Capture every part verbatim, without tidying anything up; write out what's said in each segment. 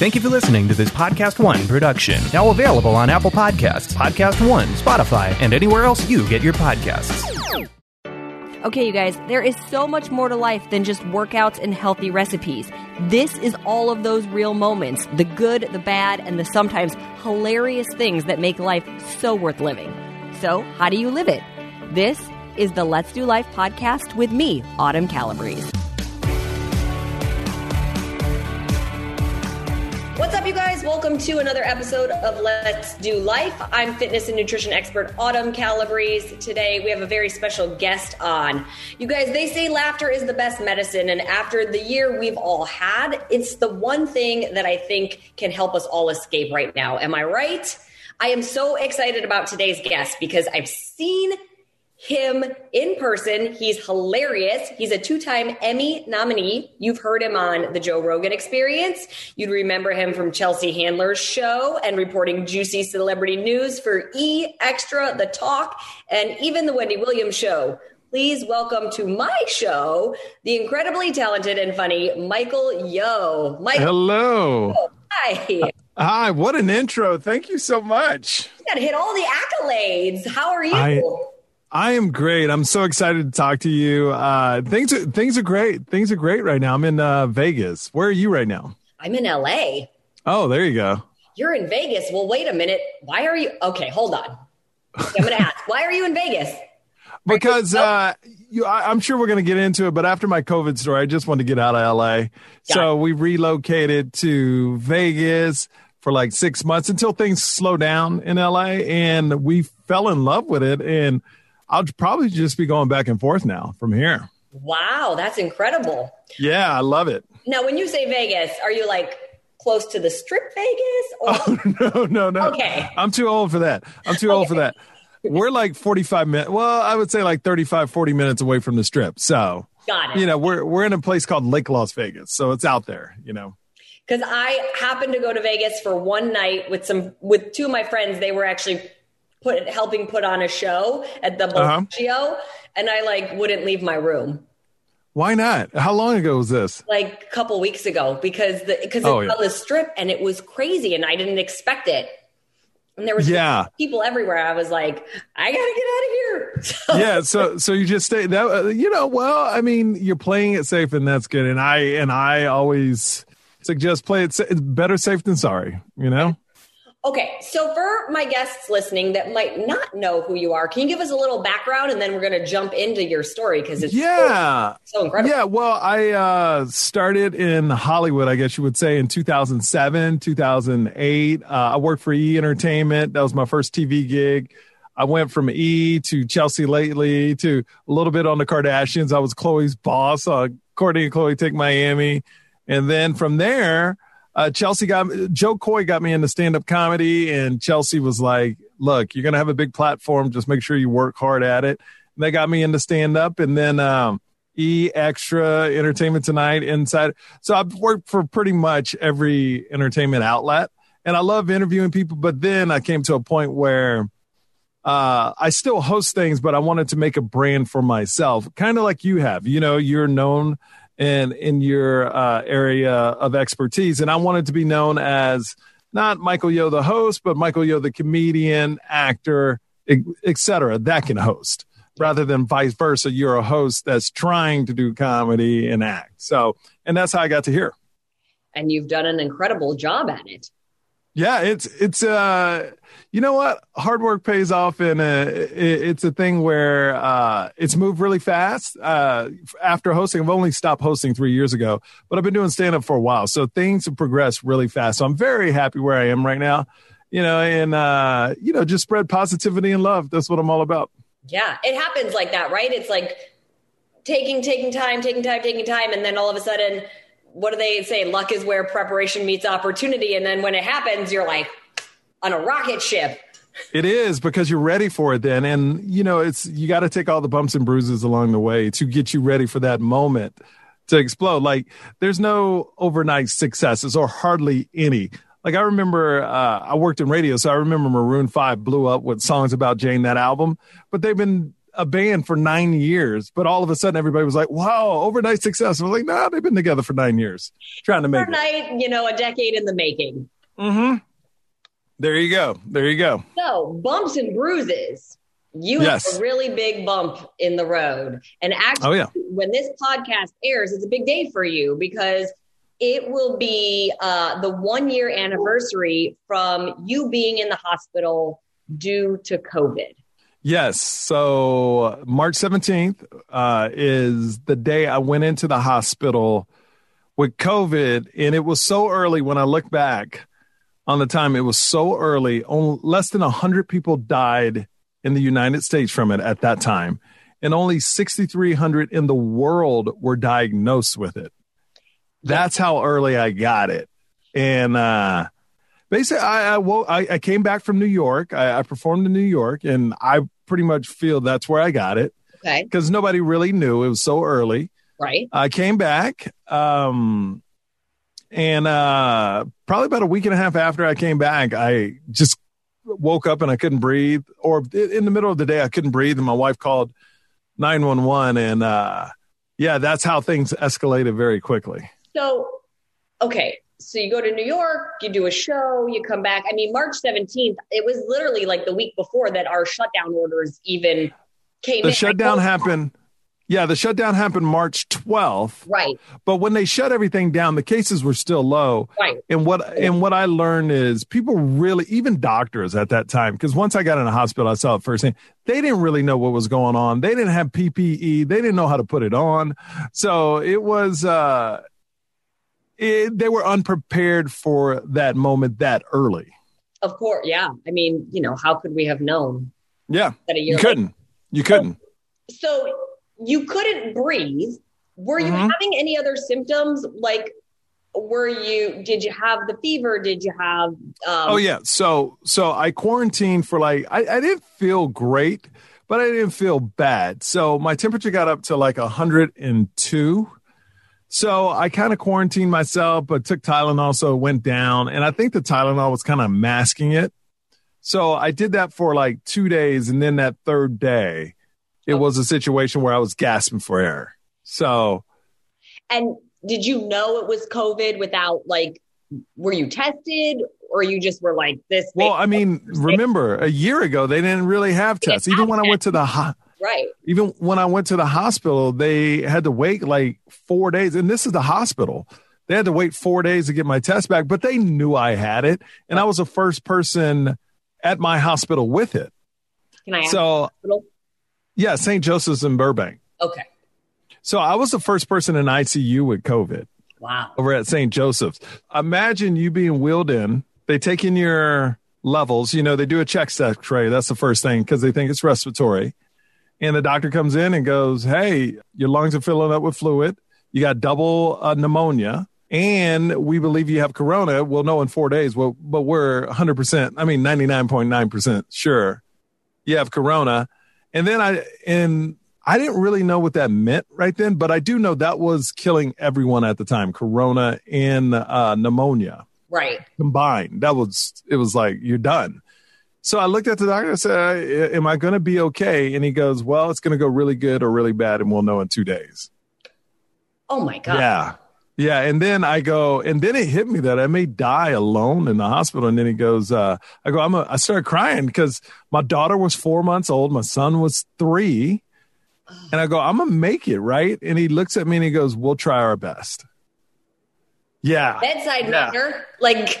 Thank you for listening to this Podcast One production. Now available on Apple Podcasts, Podcast One, Spotify, and anywhere else you get your podcasts. Okay, you guys, there is so much more to life than just workouts and healthy recipes. This is all of those real moments, the good, the bad, and the sometimes hilarious things that make life so worth living. So, how do you live it? This is the Let's Do Life podcast with me, Autumn Calabrese. What's up, you guys? Welcome to another episode of Let's Do Life. I'm fitness and nutrition expert Autumn Calabrese. Today, we have a very special guest on. You guys, they say laughter is the best medicine, and after the year we've all had, it's the one thing that I think can help us all escape right now. Am I right? I am so excited about today's guest because I've seen him in person. He's hilarious. He's a two-time Emmy nominee. You've heard him on the Joe Rogan Experience. You'd remember him from Chelsea Handler's show and reporting juicy celebrity news for E! Extra, The Talk, and even the Wendy Williams show. Please welcome to my show, the incredibly talented and funny Michael Yo. Michael. Hello. Yo. Hi. Hi. What an intro. Thank you so much. You got to hit all the accolades. How are you? I- I am great. I'm so excited to talk to you. Uh, things are, things are great. Things are great right now. I'm in uh, Vegas. Where are you right now? I'm in L A. Oh, there you go. You're in Vegas. Well, wait a minute. Why are you? Okay, hold on. I'm going to ask. Why are you in Vegas? Because uh, you, I, I'm sure we're going to get into it, but after my COVID story, I just wanted to get out of L A. Got so it. We relocated to Vegas for like six months until things slow down in L A, and we fell in love with it. And I'll probably just be going back and forth now from here. Wow, that's incredible. Yeah, I love it. Now, when you say Vegas, are you like close to the Strip Vegas? Or- oh, no, no, no. Okay. I'm too old for that. I'm too okay. old for that. We're like forty-five minutes. Well, I would say like thirty-five, forty minutes away from the Strip. So, Got it. you know, we're we're in a place called Lake Las Vegas. So it's out there, you know. Because I happened to go to Vegas for one night with some with two of my friends. They were actually Put helping put on a show at the Bellagio, uh-huh. and I like wouldn't leave my room. Why not? How long ago was this? Like a couple weeks ago, because the because oh, it was yeah. on the Strip and it was crazy, and I didn't expect it. And there was yeah. people everywhere. I was like, I gotta get out of here. So. Yeah, so so you just stay. That uh, you know, well, I mean, you're playing it safe, and that's good. And I and I always suggest play it. It's better safe than sorry. You know. Okay, so for my guests listening that might not know who you are, can you give us a little background, and then we're going to jump into your story because it's yeah. so, so incredible. Yeah, well, I uh, started in Hollywood, I guess you would say, in two thousand seven, two thousand eight. Uh, I worked for E! Entertainment. That was my first T V gig. I went from E! to Chelsea Lately to a little bit on the Kardashians. I was Khloe's boss. Uh, Kourtney and Khloe Take Miami. And then from there... Uh, Chelsea got Joe Coy got me into stand-up comedy, and Chelsea was like, look, you're going to have a big platform. Just make sure you work hard at it. And they got me into stand-up, and then um, E! Extra, Entertainment Tonight, Inside. So I've worked for pretty much every entertainment outlet, and I love interviewing people. But then I came to a point where uh, I still host things, but I wanted to make a brand for myself, kind of like you have. You know, you're known and in your uh, area of expertise. And I wanted to be known as not Michael Yo, the host, but Michael Yo, the comedian, actor, et cetera, that can host, rather than vice versa. You're a host that's trying to do comedy and act. So, and that's how I got to here. And you've done an incredible job at it. Yeah, it's, it's uh, you know what? Hard work pays off, and uh, it, it's a thing where uh, it's moved really fast uh, after hosting. I've only stopped hosting three years ago, but I've been doing stand-up for a while, so things have progressed really fast. So I'm very happy where I am right now, you know, and, uh, you know, just spread positivity and love. That's what I'm all about. Yeah, it happens like that, right? It's like taking, taking time, taking time, taking time, and then all of a sudden – what do they say? Luck is where preparation meets opportunity. And then when it happens, you're like on a rocket ship. It is, because you're ready for it then. And, you know, it's, you got to take all the bumps and bruises along the way to get you ready for that moment to explode. Like, there's no overnight successes, or hardly any. Like, I remember uh, I worked in radio, so I remember Maroon five blew up with songs about Jane, that album. But they've been a band for nine years, but all of a sudden everybody was like, wow, overnight success. I was like, nah, they've been together for nine years trying to make overnight, it. You know, a decade in the making. Mm-hmm. There you go. There you go. So bumps and bruises. You yes. have a really big bump in the road. And actually, oh, yeah. when this podcast airs, it's a big day for you because it will be uh, the one-year anniversary from you being in the hospital due to COVID. Yes. So March seventeenth uh, is the day I went into the hospital with COVID. And it was so early when I look back on the time. It was so early. Only less than one hundred people died in the United States from it at that time. And only six thousand three hundred in the world were diagnosed with it. That's how early I got it. And uh, basically, I, I, well, I, I came back from New York. I, I performed in New York, and I pretty much feel that's where I got it. Okay. Because nobody really knew. It was so early. Right. I came back. Um, and uh, probably about a week and a half after I came back, I just woke up and I couldn't breathe, or in the middle of the day I couldn't breathe, and my wife called nine one one, and uh yeah that's how things escalated very quickly. So okay, so you go to New York, you do a show, you come back. I mean, March seventeenth, it was literally like the week before that our shutdown orders even came the in. shutdown happened yeah the shutdown happened March twelfth, right? But when they shut everything down, the cases were still low, right? And what and what I learned is people really, even doctors at that time, because once I got in a hospital, I saw it firsthand, they didn't really know what was going on. They didn't have P P E, they didn't know how to put it on, so it was uh it, they were unprepared for that moment that early. Of course. Yeah, I mean, you know, how could we have known? Yeah, that a year you couldn't later? you couldn't so, so you couldn't breathe. Were you mm-hmm. having any other symptoms? Like, were you, did you have the fever? Did you have? Um... Oh yeah. So, so I quarantined for like, I, I didn't feel great, but I didn't feel bad. So my temperature got up to like one hundred two. So I kind of quarantined myself, but took Tylenol. So it went down. And I think the Tylenol was kind of masking it. So I did that for like two days. And then that third day, it was a situation where I was gasping for air. So. And did you know it was COVID without, like, were you tested, or you just were like this? Well, I mean, remember a year ago, they didn't really have tests. Even when I went to the ho- right. Even when I went to the hospital, they had to wait like four days. And this is the hospital. They had to wait four days to get my test back, but they knew I had it. And I was the first person at my hospital with it. Can I ask so, the hospital? Yeah, Saint Joseph's in Burbank. Okay. So I was the first person in I C U with COVID. Wow. Over at Saint Joseph's. Imagine you being wheeled in. They take in your levels. You know, they do a chest x-ray. That's the first thing because they think it's respiratory. And the doctor comes in and goes, hey, your lungs are filling up with fluid. You got double uh, pneumonia. And we believe you have corona. We'll know in four days. Well, but we're one hundred percent. I mean, ninety-nine point nine percent sure you have corona. And then I and I didn't really know what that meant right then, but I do know that was killing everyone at the time. Corona and uh, pneumonia, right? Combined, that was it was like you're done. So I looked at the doctor and said, "Am I going to be okay?" And he goes, "Well, it's going to go really good or really bad, and we'll know in two days." Oh my God! Yeah, yeah. And then I go, and then it hit me that I may die alone in the hospital. And then he goes, uh, "I go, I'm a," I started crying because my daughter was four months old. My son was three. And I go, I'm going to make it, right? And he looks at me and he goes, we'll try our best. Yeah. Bedside manner. Like.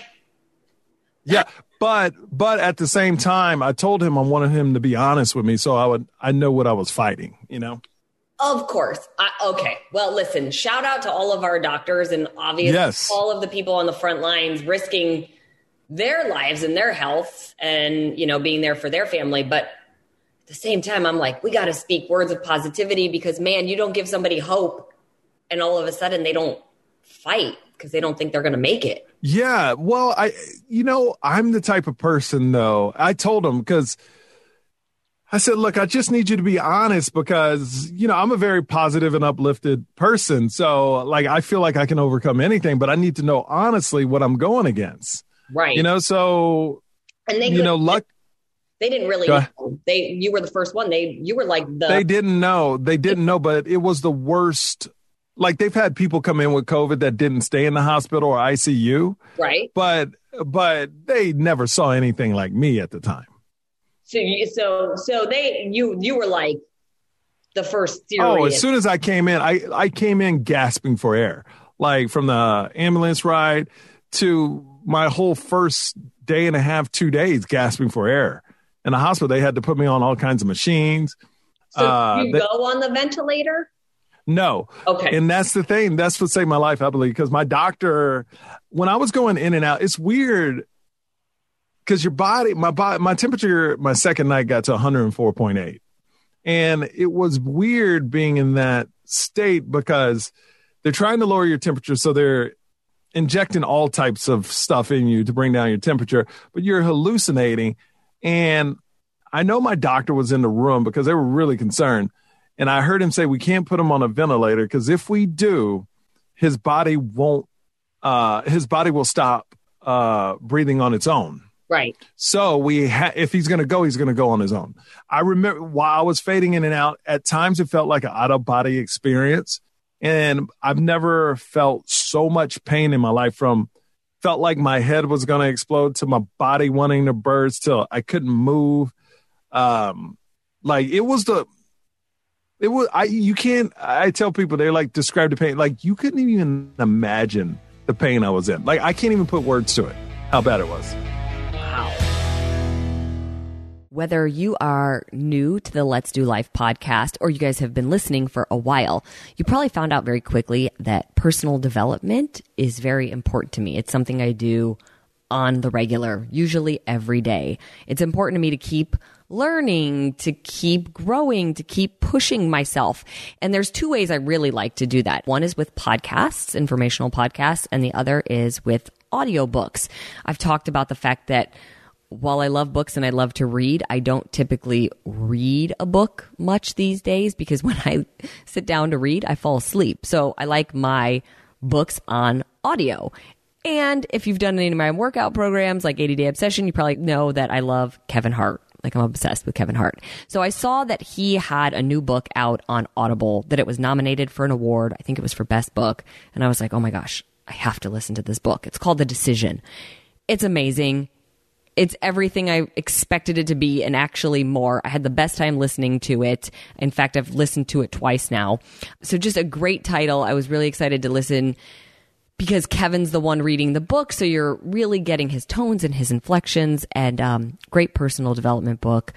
Yeah. But but at the same time, I told him I wanted him to be honest with me. So I would I know what I was fighting, you know. Of course. I, okay. Well, listen, shout out to all of our doctors and obviously yes. all of the people on the front lines risking their lives and their health and, you know, being there for their family. But at the same time, I'm like, we got to speak words of positivity because, man, you don't give somebody hope and all of a sudden they don't fight because they don't think they're going to make it. Yeah. Well, I, you know, I'm the type of person, though. I told them because I said, look, I just need you to be honest because, you know, I'm a very positive and uplifted person. So, like, I feel like I can overcome anything, but I need to know honestly what I'm going against. Right. You know, so, and they you know, luck. They didn't really know. They you were the first one. They you were like the They didn't know. They didn't know, but it was the worst. Like, they've had people come in with COVID that didn't stay in the hospital or I C U. Right. But but they never saw anything like me at the time. So you, so so they you you were like the first serious. Oh, as soon as I came in, I, I came in gasping for air. Like, from the ambulance ride to my whole first day and a half, two days gasping for air. In the hospital, they had to put me on all kinds of machines. So uh, you they, go on the ventilator? No. Okay. And that's the thing. That's what saved my life, I believe, because my doctor, when I was going in and out, it's weird because your body, my body, my temperature, my second night got to one oh four point eight. And it was weird being in that state because they're trying to lower your temperature. So they're injecting all types of stuff in you to bring down your temperature, but you're hallucinating. And I know my doctor was in the room because they were really concerned. And I heard him say, we can't put him on a ventilator because if we do, his body won't, uh, his body will stop uh, breathing on its own. Right. So we ha- if he's going to go, he's going to go on his own. I remember while I was fading in and out, at times it felt like an out-of-body experience. And I've never felt so much pain in my life, from felt like my head was going to explode to my body wanting to burst till I couldn't move. Um, like it was the, it was, I, you can't, I tell people, they like describe the pain. Like, you couldn't even imagine the pain I was in. Like, I can't even put words to it, how bad it was. Wow. Whether you are new to the Let's Do Life podcast or you guys have been listening for a while, you probably found out very quickly that personal development is very important to me. It's something I do on the regular, usually every day. It's important to me to keep learning, to keep growing, to keep pushing myself. And there's two ways I really like to do that. One is with podcasts, informational podcasts, and the other is with audiobooks. I've talked about the fact that while I love books and I love to read, I don't typically read a book much these days because when I sit down to read, I fall asleep. So I like my books on audio. And if you've done any of my workout programs like eighty Day Obsession, you probably know that I love Kevin Hart. Like, I'm obsessed with Kevin Hart. So I saw that he had a new book out on Audible, that it was nominated for an award. I think it was for Best Book. And I was like, oh my gosh, I have to listen to this book. It's called The Decision. It's amazing. It's everything I expected it to be and actually more. I had the best time listening to it. In fact, I've listened to it twice now. So just a great title. I was really excited to listen because Kevin's the one reading the book. So you're really getting his tones and his inflections, and um, great personal development book.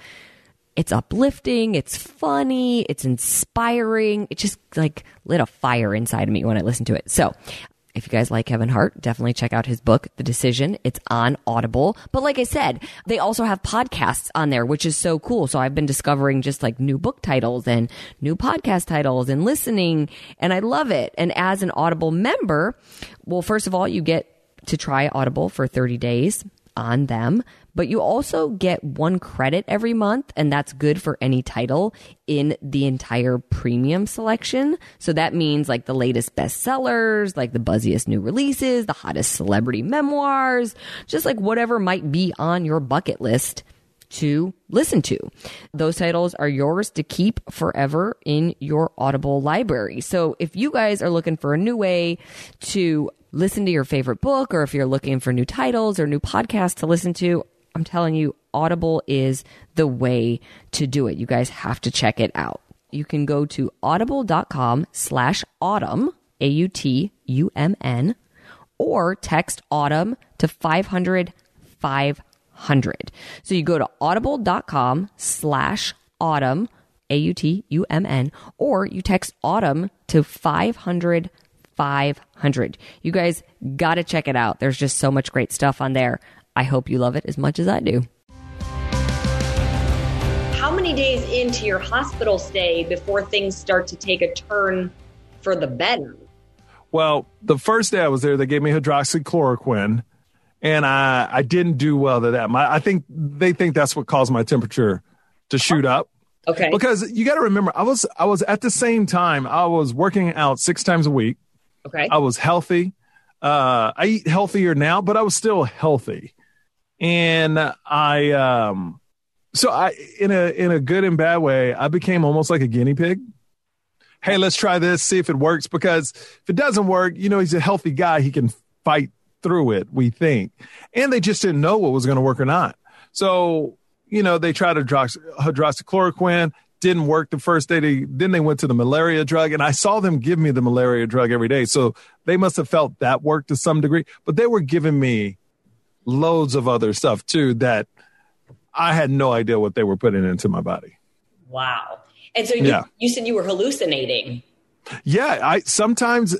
It's uplifting. It's funny. It's inspiring. It just like lit a fire inside of me when I listened to it. So if you guys like Kevin Hart, definitely check out his book, The Decision. It's on Audible. But like I said, they also have podcasts on there, which is so cool. So I've been discovering just like new book titles and new podcast titles and listening, and I love it. And as an Audible member, well, first of all, you get to try Audible for thirty days on them, but you also get one credit every month, and that's good for any title in the entire premium selection. So that means like the latest bestsellers, like the buzziest new releases, the hottest celebrity memoirs, just like whatever might be on your bucket list to listen to. Those titles are yours to keep forever in your Audible library. So if you guys are looking for a new way to listen to your favorite book, or if you're looking for new titles or new podcasts to listen to, I'm telling you, Audible is the way to do it. You guys have to check it out. You can go to audible.com slash autumn, A U T U M N, or text autumn to five hundred, five hundred. So you go to audible.com slash autumn, A U T U M N, or you text autumn to five hundred, five hundred. You guys got to check it out. There's just so much great stuff on there. I hope you love it as much as I do. How many days into your hospital stay before things start to take a turn for the better? Well, the first day I was there, they gave me hydroxychloroquine, and I, I didn't do well to that. My, I think they think that's what caused my temperature to shoot up. Okay. Because you got to remember, I was I was at the same time, I was working out six times a week. Okay. I was healthy. Uh, I eat healthier now, but I was still healthy. And I, um, So I, in a in a good and bad way, I became almost like a guinea pig. Hey, let's try this, see if it works. Because if it doesn't work, you know, he's a healthy guy. He can fight through it, we think. And they just didn't know what was going to work or not. So, you know, they tried hydroxy, hydroxychloroquine. Didn't work the first day. They, then they went to the malaria drug. And I saw them give me the malaria drug every day. So they must have felt that worked to some degree. But they were giving me loads of other stuff, too, that I had no idea what they were putting into my body. Wow. And so you, yeah. you said you were hallucinating. Yeah. I sometimes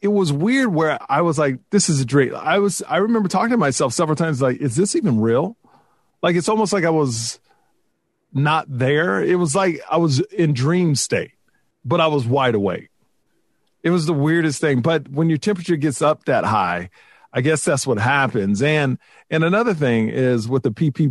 it was weird where I was like, this is a dream. I was, I remember talking to myself several times, like, is this even real? Like, it's almost like I was not there. It was like I was in dream state, but I was wide awake. It was the weirdest thing. But when your temperature gets up that high, I guess that's what happens. And, and another thing is with the P P,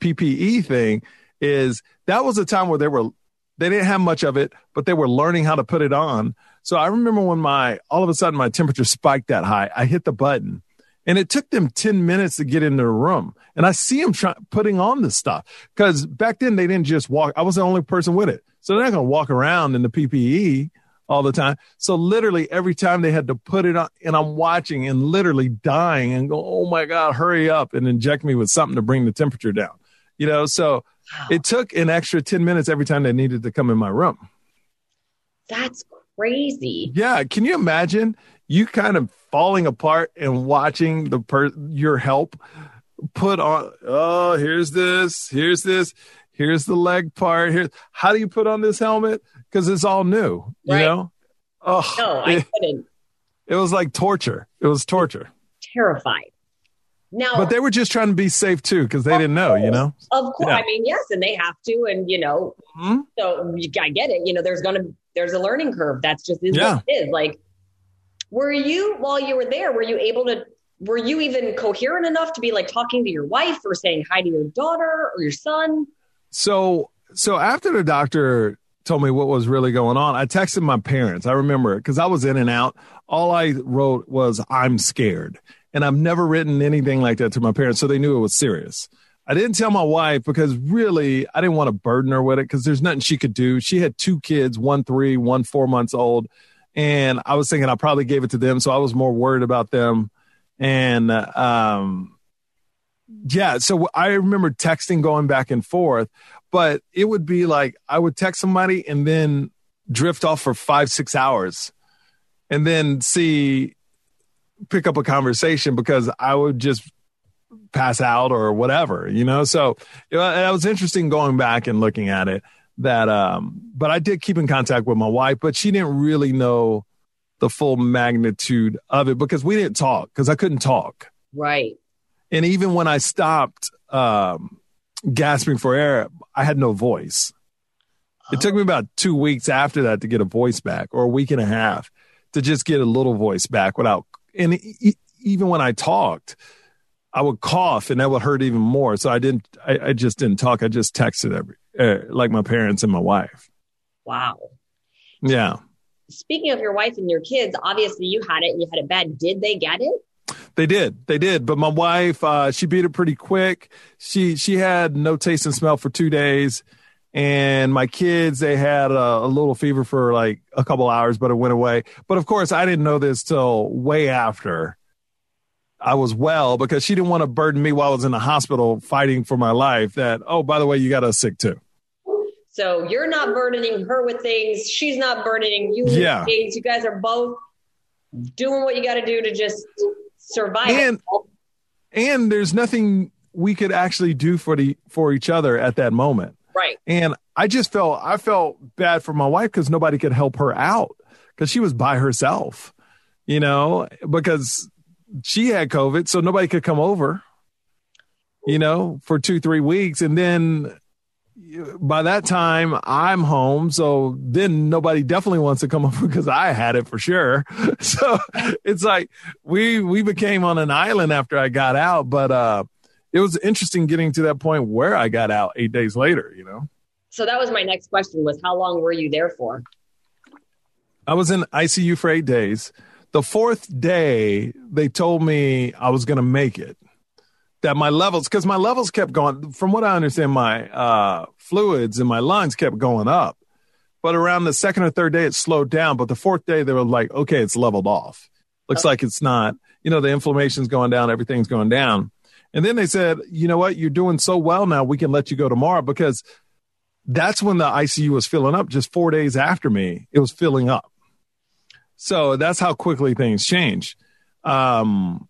P P E thing is that was a time where they were, they didn't have much of it, but they were learning how to put it on. So I remember when my, all of a sudden my temperature spiked that high, I hit the button and it took them ten minutes to get into the room. And I see them try, putting on this stuff because back then they didn't just walk. I was the only person with it. So they're not going to walk around in the P P E all the time. So literally every time they had to put it on and I'm watching and literally dying and go, oh my God, hurry up and inject me with something to bring the temperature down. You know, so wow. It took an extra ten minutes every time they needed to come in my room. That's crazy. Yeah. Can you imagine you kind of falling apart and watching the per- your help put on, oh, here's this, here's this, here's the leg part. Here's, how do you put on this helmet? Because it's all new, right. You know? Oh, no, I it, couldn't. It was like torture. It was torture. Terrified. Now, but they were just trying to be safe, too, because they didn't know, course, you know? Of course. Yeah. I mean, yes, and they have to. And, you know, mm-hmm. so I get it. You know, there's going to there's a learning curve. That's just is yeah. what it is. Like, were you, while you were there, were you able to, were you even coherent enough to be like talking to your wife or saying hi to your daughter or your son? So, so after the doctor told me what was really going on, I texted my parents. I remember because I was in and out. All I wrote was, I'm scared. And I've never written anything like that to my parents. So they knew it was serious. I didn't tell my wife because really I didn't want to burden her with it because there's nothing she could do. She had two kids, one three, one four months old. And I was thinking I probably gave it to them. So I was more worried about them. And um, yeah, so I remember texting going back and forth. But it would be like I would text somebody and then drift off for five, six hours and then see... pick up a conversation because I would just pass out or whatever, you know? So it, it was interesting going back and looking at it that, um, but I did keep in contact with my wife, but she didn't really know the full magnitude of it because we didn't talk because I couldn't talk. Right. And even when I stopped um, gasping for air, I had no voice. Oh. It took me about two weeks after that to get a voice back or a week and a half to just get a little voice back without. And e- even when I talked, I would cough and that would hurt even more. So I didn't, I, I just didn't talk. I just texted every, uh, like my parents and my wife. Wow. Yeah. Speaking of your wife and your kids, obviously you had it and you had it bad. Did they get it? They did. They did. But my wife, uh, she beat it pretty quick. She, she had no taste and smell for two days. And my kids, they had a, a little fever for like a couple hours, but it went away. But of course, I didn't know this till way after I was well, because she didn't want to burden me while I was in the hospital fighting for my life that, oh, by the way, you got us sick too. So you're not burdening her with things. She's not burdening you with yeah. things. You guys are both doing what you got to do to just survive. And, and there's nothing we could actually do for the, for each other at that moment. Right. And I just felt, I felt bad for my wife because nobody could help her out because she was by herself, you know, because she had COVID. So nobody could come over, you know, for two, three weeks. And then by that time I'm home. So then nobody definitely wants to come over because I had it for sure. So it's like we, we became on an island after I got out, but, uh, it was interesting getting to that point where I got out eight days later, you know? So that was my next question was how long were you there for? I was in I C U for eight days. The fourth day, they told me I was going to make it. that my levels, because my levels kept going, from what I understand, my uh, fluids in my lungs kept going up. But around the second or third day, it slowed down. But the fourth day, they were like, okay, it's leveled off. Looks like it's not, you know, the inflammation's going down, everything's going down. And then they said, you know what, you're doing so well now, we can let you go tomorrow, because that's when the I C U was filling up. Just four days after me, it was filling up. So that's how quickly things change. Um,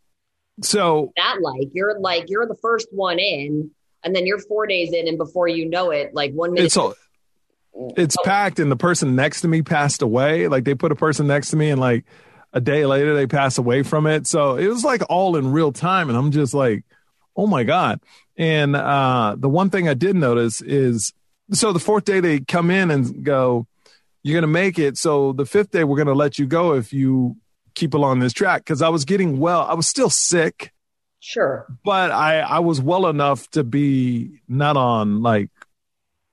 so that like you're like you're the first one in, and then you're four days in, and before you know it, like one minute. It's all, it's oh. packed, and the person next to me passed away. Like they put a person next to me, and like a day later they pass away from it. So it was like all in real time, and I'm just like, oh my God. And uh, the one thing I did notice is, so the fourth day they come in and go, you're going to make it. So the fifth day, we're going to let you go if you keep along this track. Because I was getting well. I was still sick. Sure. But I, I was well enough to be not on, like,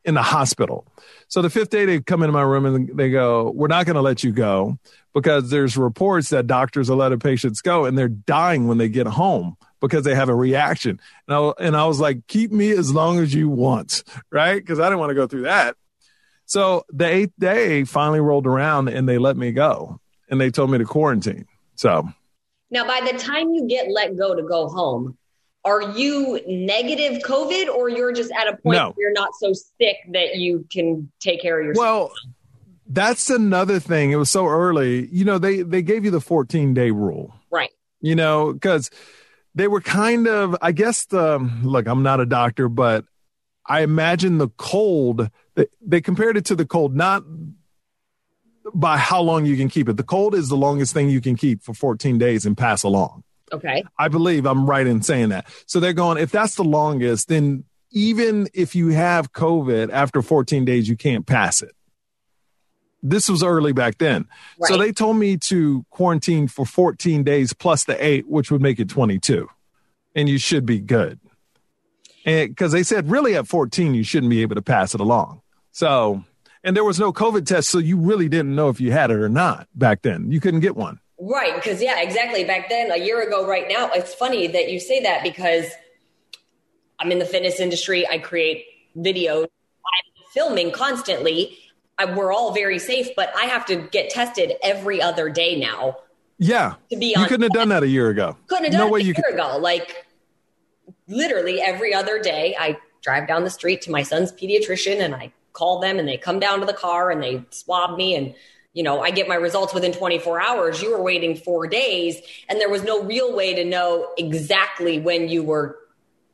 in the hospital. So the fifth day, they come into my room and they go, we're not going to let you go, because there's reports that doctors are letting patients go and they're dying when they get home, because they have a reaction. And I, and I was like, keep me as long as you want, right? Because I didn't want to go through that. So the eighth day finally rolled around and they let me go. And they told me to quarantine. So now, by the time you get let go to go home, are you negative COVID, or you're just at a point no. where you're not so sick that you can take care of yourself? Well, that's another thing. It was so early. You know, they, they gave you the fourteen-day rule. Right. You know, because they were kind of, I guess, the, look, I'm not a doctor, but I imagine the cold, they, they compared it to the cold, not by how long you can keep it. The cold is the longest thing you can keep for fourteen days and pass along. Okay. I believe I'm right in saying that. So they're going, if that's the longest, then even if you have COVID after fourteen days, you can't pass it. This was early back then. Right. So they told me to quarantine for fourteen days plus the eight, which would make it twenty-two. And you should be good. And because they said really at fourteen, you shouldn't be able to pass it along. So, and there was no COVID test. So you really didn't know if you had it or not back then. You couldn't get one. Right. Because, yeah, exactly. Back then, a year ago, right now, it's funny that you say that, because I'm in the fitness industry. I create videos. I'm filming constantly. I, we're all very safe, but I have to get tested every other day now. Yeah. To be honest, you couldn't have done that a year ago. Couldn't have done no it way a you year could. ago. Like literally every other day, I drive down the street to my son's pediatrician and I call them and they come down to the car and they swab me. And, you know, I get my results within twenty-four hours. You were waiting four days and there was no real way to know exactly when you were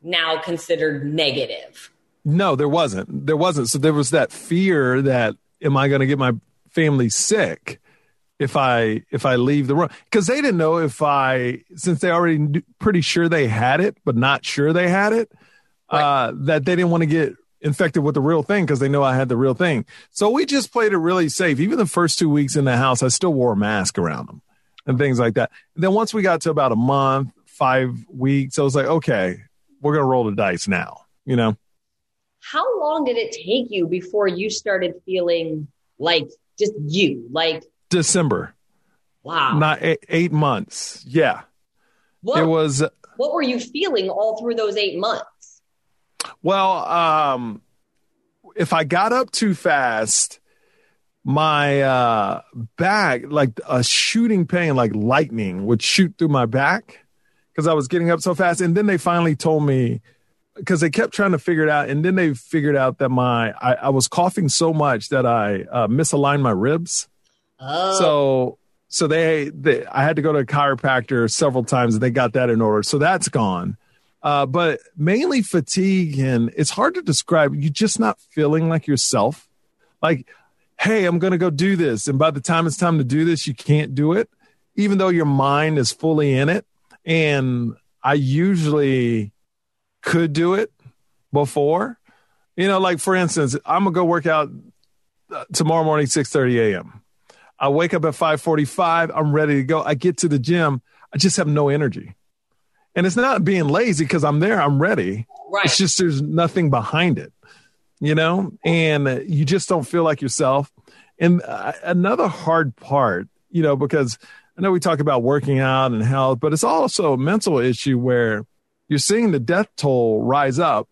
now considered negative. No, there wasn't. There wasn't. So there was that fear that, am I going to get my family sick if I if I leave the room? Because they didn't know if I, since they already knew, pretty sure they had it, but not sure they had it, right. uh, that they didn't want to get infected with the real thing, because they know I had the real thing. So we just played it really safe. Even the first two weeks in the house, I still wore a mask around them and things like that. And then once we got to about a month, five weeks, I was like, okay, we're going to roll the dice now, you know? How long did it take you before you started feeling like just you? Like December. Wow. Not eight, eight months. Yeah. What, it was. What were you feeling all through those eight months? Well, um, if I got up too fast, my uh, back, like a shooting pain, like lightning would shoot through my back because I was getting up so fast. And then they finally told me, because they kept trying to figure it out. And then they figured out that my, I, I was coughing so much that I uh, misaligned my ribs. Oh. So, so they, they, I had to go to a chiropractor several times and they got that in order. So that's gone. Uh, but mainly fatigue, and it's hard to describe. You're just not feeling like yourself. Like, hey, I'm going to go do this. And by the time it's time to do this, you can't do it, even though your mind is fully in it. And I usually could do it before, you know, like for instance, I'm going to go work out tomorrow morning, six thirty a.m. I wake up at five forty-five. I'm ready to go. I get to the gym. I just have no energy. And it's not being lazy, because I'm there. I'm ready. Right. It's just there's nothing behind it, you know, and you just don't feel like yourself. And uh, another hard part, you know, because I know we talk about working out and health, but it's also a mental issue where you're seeing the death toll rise up,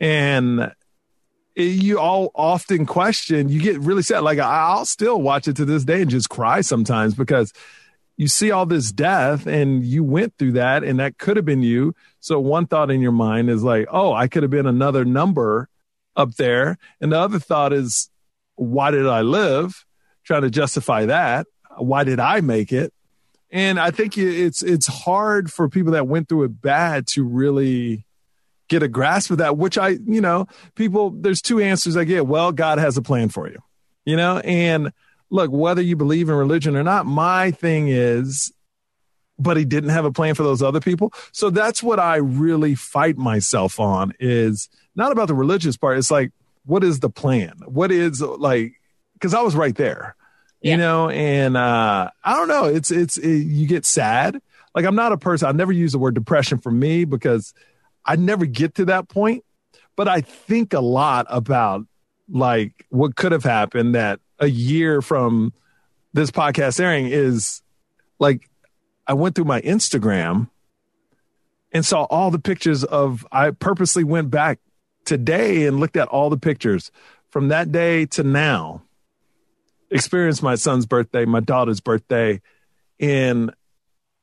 and it, you all often question, you get really sad. Like, I'll still watch it to this day and just cry sometimes, because you see all this death and you went through that, and that could have been you. So one thought in your mind is like, oh, I could have been another number up there. And the other thought is, why did I live? Trying to justify that. Why did I make it? And I think it's it's hard for people that went through it bad to really get a grasp of that, which I, you know, people, there's two answers I get. Well, God has a plan for you, you know? And look, whether you believe in religion or not, my thing is, but he didn't have a plan for those other people. So that's what I really fight myself on, is not about the religious part. It's like, what is the plan? What is, like, because I was right there. Yeah. You know, and uh, I don't know. It's, it's, it, you get sad. Like, I'm not a person, I never use the word depression for me, because I never get to that point, but I think a lot about, like, what could have happened, that a year from this podcast airing is like, I went through my Instagram and saw all the pictures of, I purposely went back today and looked at all the pictures from that day to now. Experienced my son's birthday, my daughter's birthday, and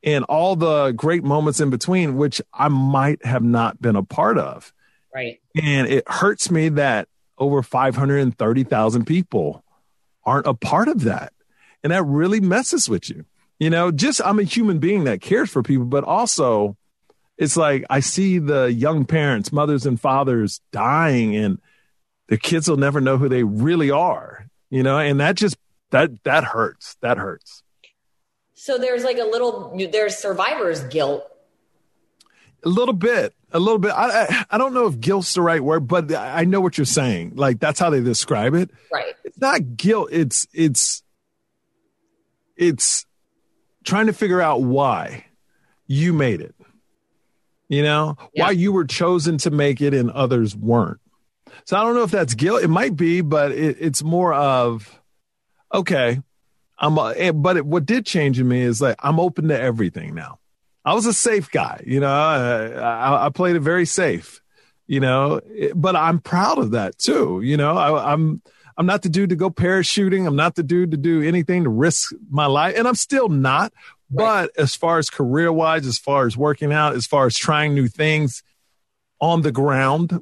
and all the great moments in between, which I might have not been a part of. Right. And it hurts me that over five hundred thirty thousand people aren't a part of that. And that really messes with you. You know, just, I'm a human being that cares for people, but also it's like, I see the young parents, mothers and fathers dying, and their kids will never know who they really are. You know, and that just, that, that hurts. That hurts. So there's like a little, there's survivor's guilt. A little bit, a little bit. I, I I don't know if guilt's the right word, but I know what you're saying. Like, that's how they describe it. Right. It's not guilt. It's, it's, it's trying to figure out why you made it, you know, yeah. Why you were chosen to make it and others weren't. So I don't know if that's guilt. It might be, but it, it's more of, okay, I'm. A, but it, what did change in me is, like, I'm open to everything now. I was a safe guy, you know. I, I played it very safe, you know. But I'm proud of that too, you know. I, I'm I'm not the dude to go parachuting. I'm not the dude to do anything to risk my life, and I'm still not. Right. But as far as career wise, as far as working out, as far as trying new things on the ground,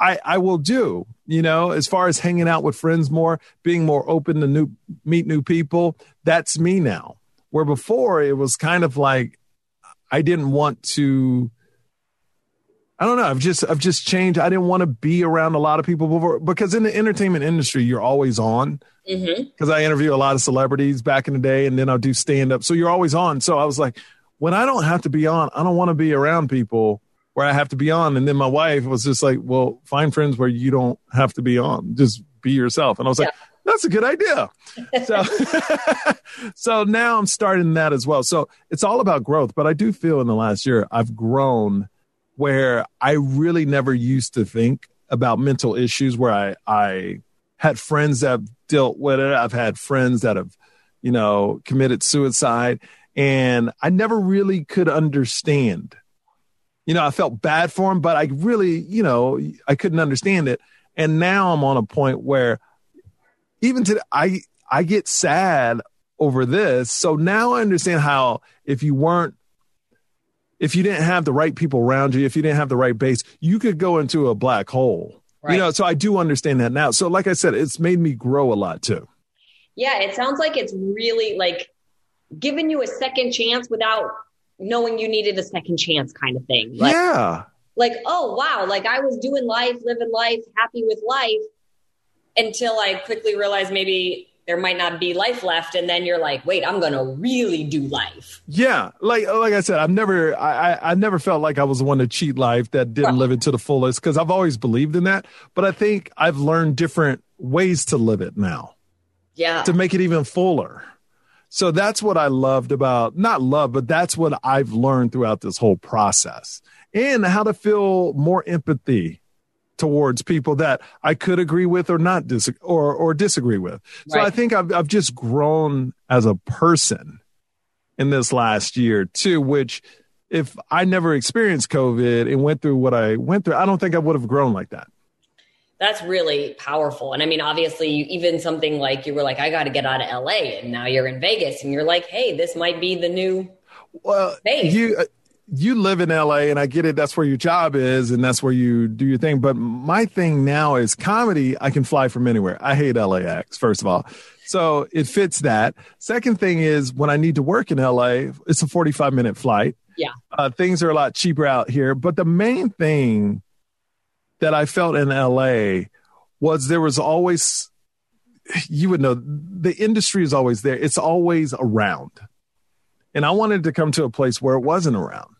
I, I will do, you know, as far as hanging out with friends more, being more open to new, meet new people. That's me now. Where before it was kind of like, I didn't want to, I don't know. I've just, I've just changed. I didn't want to be around a lot of people before, because in the entertainment industry, you're always on, because mm-hmm. I interview a lot of celebrities back in the day, and then I'll do stand up. So you're always on. So I was like, when I don't have to be on, I don't want to be around people where I have to be on. And then my wife was just like, well, find friends where you don't have to be on. Just be yourself. And I was yeah. like, that's a good idea. So, so now I'm starting that as well. So it's all about growth. But I do feel in the last year, I've grown where I really never used to think about mental issues, where I, I had friends that dealt with it. I've had friends that have, you know, committed suicide. And I never really could understand, you know, I felt bad for him, but I really, you know, I couldn't understand it. And now I'm on a point where even today, I, I get sad over this. So now I understand how, if you weren't, if you didn't have the right people around you, if you didn't have the right base, you could go into a black hole, right. You know? So I do understand that now. So like I said, it's made me grow a lot too. Yeah. It sounds like it's really like, giving you a second chance without knowing you needed a second chance kind of thing. Like, yeah. Like, oh, wow. Like, I was doing life, living life, happy with life, until I quickly realized maybe there might not be life left. And then you're like, wait, I'm going to really do life. Yeah. Like, like I said, I've never, I, I, I never felt like I was the one to cheat life that didn't right. live it to the fullest. 'Cause I've always believed in that, but I think I've learned different ways to live it now. Yeah. To make it even fuller. So that's what I loved about, not love, but that's what I've learned throughout this whole process, and how to feel more empathy towards people that I could agree with or not dis- or, or disagree with. Right. So I think I've, I've just grown as a person in this last year too, which if I never experienced COVID and went through what I went through, I don't think I would have grown like that. That's really powerful. And I mean, obviously, you, even something like you were like, I got to get out of L A, and now you're in Vegas and you're like, hey, this might be the new well, space. You, you live in L A, and I get it. That's where your job is and that's where you do your thing. But my thing now is comedy. I can fly from anywhere. I hate L A X, first of all. So it fits that. Second thing is when I need to work in L A, it's a forty-five minute flight. Yeah, uh, things are a lot cheaper out here. But the main thing that I felt in L A was there was always, you would know, the industry is always there. It's always around. And I wanted to come to a place where it wasn't around,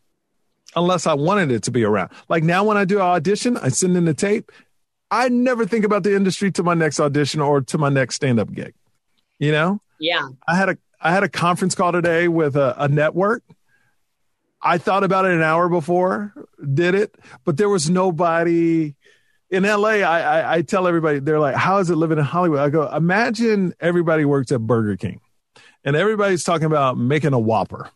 unless I wanted it to be around. Like now when I do an audition, I send in the tape. I never think about the industry to my next audition or to my next stand-up gig. You know? Yeah. I had a I had a conference call today with a, a network. I thought about it an hour before, did it, but there was nobody in L A. I, I, I tell everybody, they're like, how is it living in Hollywood? I go, imagine everybody works at Burger King and everybody's talking about making a Whopper,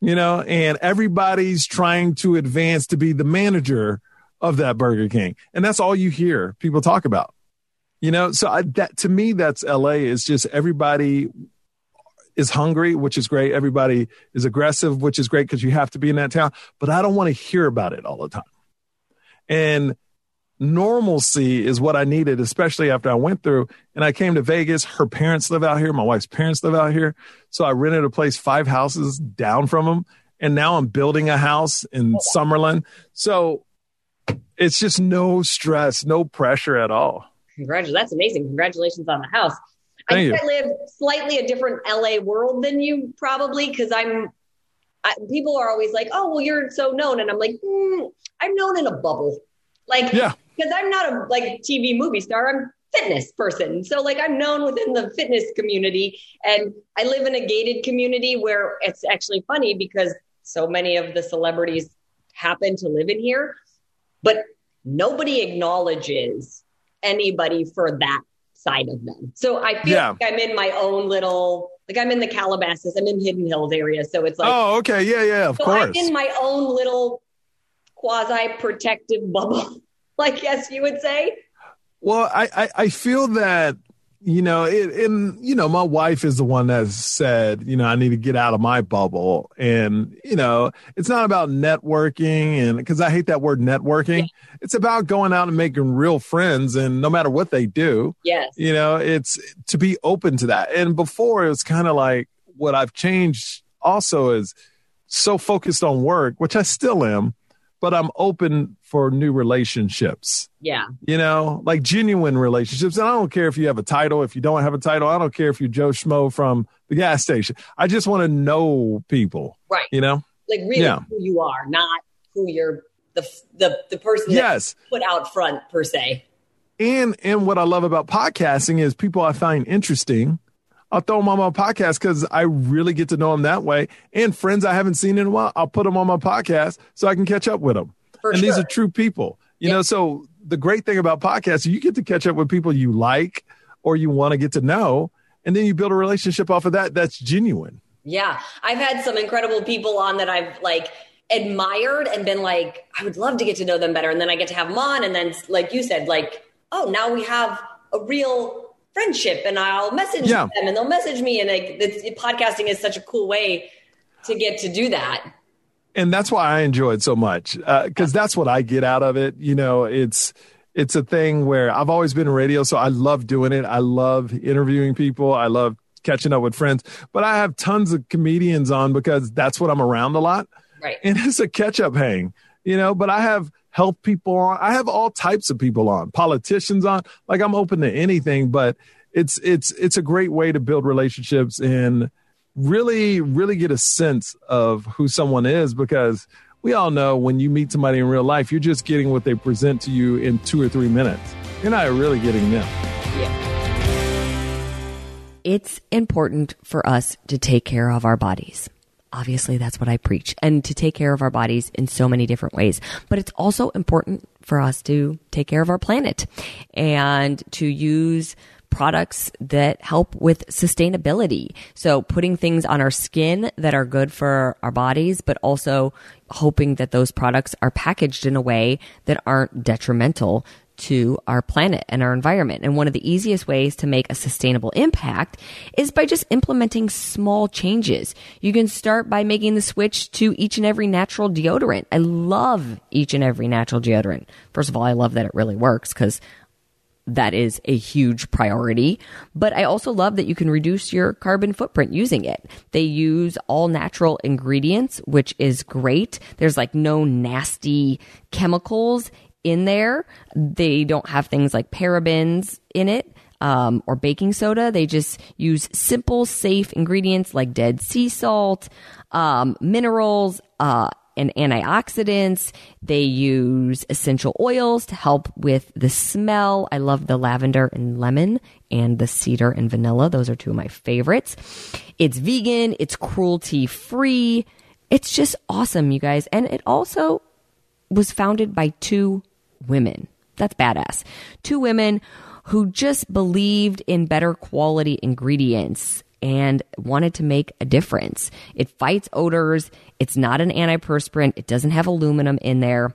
you know, and everybody's trying to advance to be the manager of that Burger King. And that's all you hear people talk about, you know? So I, that to me, that's L A, is just everybody is hungry, which is great. Everybody is aggressive, which is great because you have to be in that town. But I don't want to hear about it all the time. And normalcy is what I needed, especially after I went through. And I came to Vegas. Her parents live out here. My wife's parents live out here. So I rented a place five houses down from them. And now I'm building a house in Summerlin. So it's just no stress, no pressure at all. Congratulations. That's amazing. Congratulations on the house. Thank I think you. I live slightly a different L A world than you probably, because I'm, I, people are always like, oh, well, you're so known. And I'm like, mm, I'm known in a bubble. Like, because yeah. I'm not a like T V movie star, I'm a fitness person. So like I'm known within the fitness community, and I live in a gated community where it's actually funny because so many of the celebrities happen to live in here, but nobody acknowledges anybody for that side of them. So I feel yeah. like I'm in my own little, like I'm in the Calabasas, I'm in Hidden Hills area. So it's like, oh, okay. Yeah. Yeah. Of so course. I'm in my own little quasi protective bubble, like, yes, you would say. Well, I, I, I feel that, you know, it, and, you know, my wife is the one that said, you know, I need to get out of my bubble. And, you know, it's not about networking, and because I hate that word networking. Yeah. It's about going out and making real friends, and no matter what they do, yes, you know, it's to be open to that. And before it was kind of like what I've changed also is so focused on work, which I still am, but I'm open for new relationships. Yeah. You know, like genuine relationships. And I don't care if you have a title, if you don't have a title. I don't care if you're Joe Schmo from the gas station. I just want to know people. Right. You know? Like really yeah. who you are, not who you're, the the, the person yes. that's put out front per se. And, and what I love about podcasting is people I find interesting, I'll throw them on my podcast because I really get to know them that way. And friends I haven't seen in a while, I'll put them on my podcast so I can catch up with them. For and sure. These are true people. You yeah. know, so the great thing about podcasts, you get to catch up with people you like or you want to get to know, and then you build a relationship off of that that's genuine. Yeah. I've had some incredible people on that I've like admired and been like, I would love to get to know them better. And then I get to have them on. And then like you said, like, oh, now we have a real friendship, and I'll message yeah. them and they'll message me. And like podcasting is such a cool way to get to do that. And that's why I enjoy it so much. Uh, Cause that's what I get out of it. You know, it's, it's a thing where I've always been in radio. So I love doing it. I love interviewing people. I love catching up with friends, but I have tons of comedians on because that's what I'm around a lot. Right. And it's a catch up hang, you know, but I have health people on. I have all types of people on, politicians on. Like I'm open to anything, but it's it's it's a great way to build relationships and really, really get a sense of who someone is, because we all know when you meet somebody in real life, you're just getting what they present to you in two or three minutes. You're not really getting them. Yeah. It's important for us to take care of our bodies. Obviously, that's what I preach, and to take care of our bodies in so many different ways. But it's also important for us to take care of our planet and to use products that help with sustainability. So putting things on our skin that are good for our bodies, but also hoping that those products are packaged in a way that aren't detrimental to our planet and our environment. And one of the easiest ways to make a sustainable impact is by just implementing small changes. You can start by making the switch to Each and Every natural deodorant. I love Each and Every natural deodorant. First of all, I love that it really works because that is a huge priority. But I also love that you can reduce your carbon footprint using it. They use all natural ingredients, which is great. There's like no nasty chemicals in there. They don't have things like parabens in it, um, or baking soda. They just use simple, safe ingredients like dead sea salt, um, minerals, uh, and antioxidants. They use essential oils to help with the smell. I love the lavender and lemon and the cedar and vanilla. Those are two of my favorites. It's vegan. It's cruelty free. It's just awesome, you guys. And it also was founded by two women. That's badass. Two women who just believed in better quality ingredients and wanted to make a difference. It fights odors. It's not an antiperspirant. It doesn't have aluminum in there.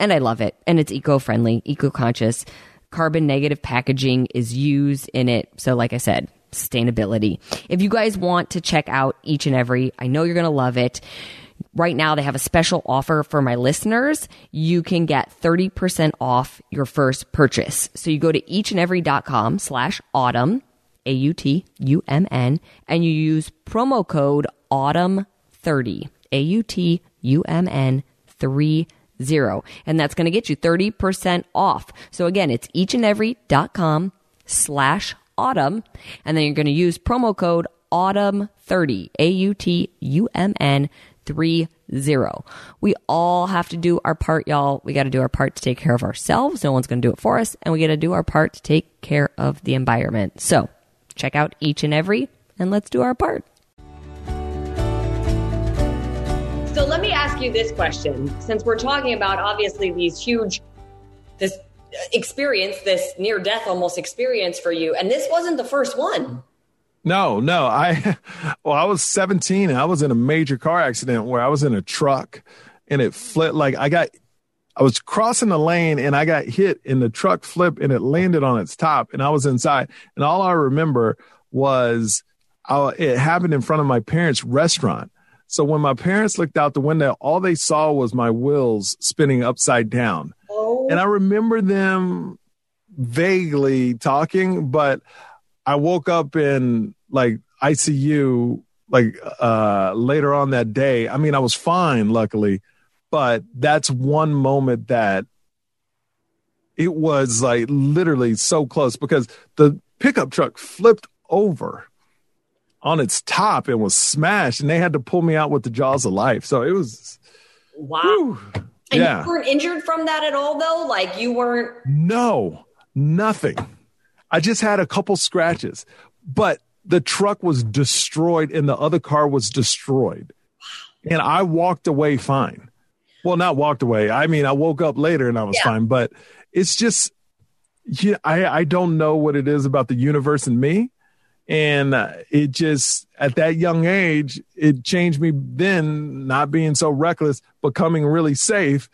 And I love it. And it's eco-friendly, eco-conscious. Carbon negative packaging is used in it. So like I said, sustainability. If you guys want to check out Each and Every, I know you're going to love it. Right now, they have a special offer for my listeners. You can get thirty percent off your first purchase. So you go to eachandevery.com slash autumn, A U T U M N, and you use promo code autumn thirty, A U T U M N thirty. And that's going to get you thirty percent off. So again, it's eachandevery.com slash autumn, and then you're going to use promo code autumn thirty, A U T U M N Three zero. We all have to do our part, y'all. We got to do our part to take care of ourselves. No one's going to do it for us. And we got to do our part to take care of the environment. So check out Each and Every, and let's do our part. So let me ask you this question. Since we're talking about, obviously, these huge, this experience, this near death almost experience for you. And this wasn't the first one. No, no. I, well, I was seventeen and I was in a major car accident where I was in a truck and it flipped. Like I got, I was crossing the lane and I got hit and the truck flipped and it landed on its top and I was inside. And all I remember was I, it happened in front of my parents' restaurant. So when my parents looked out the window, all they saw was my wheels spinning upside down. Oh. And I remember them vaguely talking, but I woke up in like I C U like uh, later on that day. I mean, I was fine, luckily, but that's one moment that it was like literally so close because the pickup truck flipped over on its top and was smashed, and they had to pull me out with the jaws of life. So it was wow. Whew, and yeah. You weren't injured from that at all, though. Like you weren't. No, nothing. I just had a couple scratches, but the truck was destroyed and the other car was destroyed. Wow. And I walked away fine. Well, not walked away. I mean, I woke up later and I was yeah. fine, but it's just, yeah, I, I don't know what it is about the universe and me. And it just, at that young age, it changed me then, not being so reckless, becoming really safe.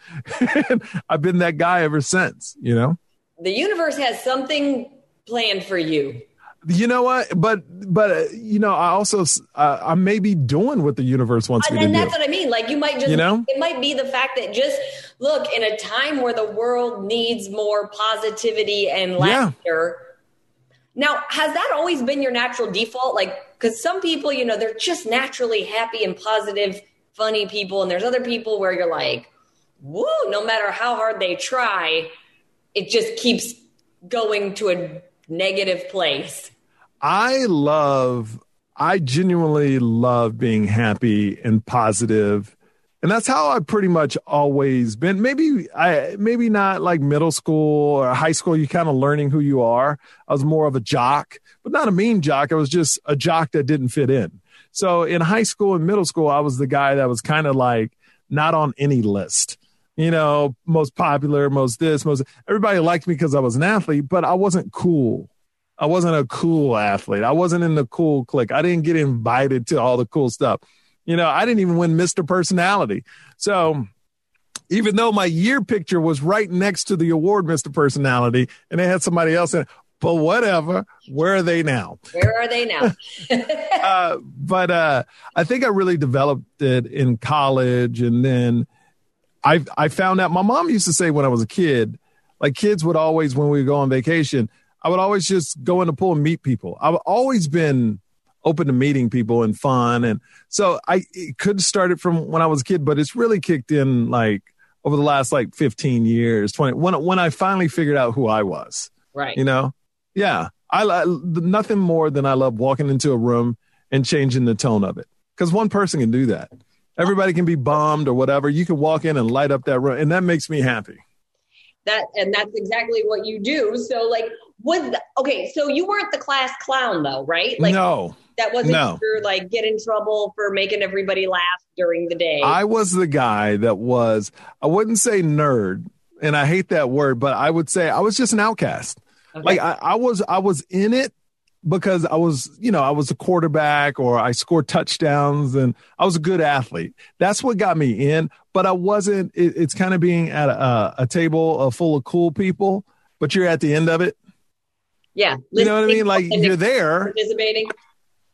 I've been that guy ever since, you know? The universe has something plan for you. You know what? But, but, uh, you know, I also, uh, I may be doing what the universe wants and, me to do. And that's what I mean. Like you might just, you know? It might be the fact that just look in a time where the world needs more positivity and laughter. Yeah. Now, has that always been your natural default? Like, cause some people, you know, they're just naturally happy and positive, funny people. And there's other people where you're like, woo, no matter how hard they try, it just keeps going to a negative place. I love, I genuinely love being happy and positive. And that's how I pretty much always been. Maybe I, maybe not like middle school or high school, you're kind of learning who you are. I was more of a jock, but not a mean jock. I was just a jock that didn't fit in. So in high school and middle school, I was the guy that was kind of like not on any list. You know, most popular, most this, most everybody liked me because I was an athlete, but I wasn't cool. I wasn't a cool athlete. I wasn't in the cool clique. I didn't get invited to all the cool stuff. You know, I didn't even win Mister Personality. So even though my year picture was right next to the award Mister Personality and they had somebody else in it, but whatever, where are they now? Where are they now? uh, but uh, I think I really developed it in college. And then I I found out, my mom used to say when I was a kid, like kids would always, when we would go on vacation, I would always just go in the pool and meet people. I've always been open to meeting people and fun. And so I it could start it from when I was a kid, but it's really kicked in like over the last like fifteen years, twenty, when, when I finally figured out who I was. Right. You know? Yeah. I, I nothing more than I love walking into a room and changing the tone of it. Because one person can do that. Everybody can be bombed or whatever. You can walk in and light up that room. And that makes me happy. That and that's exactly what you do. So like was the, okay, so you weren't the class clown though, right? Like no. That wasn't no. your like get in trouble for making everybody laugh during the day. I was the guy that was, I wouldn't say nerd, and I hate that word, but I would say I was just an outcast. Okay. Like I, I was, I was in it because I was, you know, I was a quarterback or I scored touchdowns and I was a good athlete. That's what got me in, but I wasn't, it, it's kind of being at a, a table uh, full of cool people, but you're at the end of it. Yeah. You know what I mean? Like you're there participating.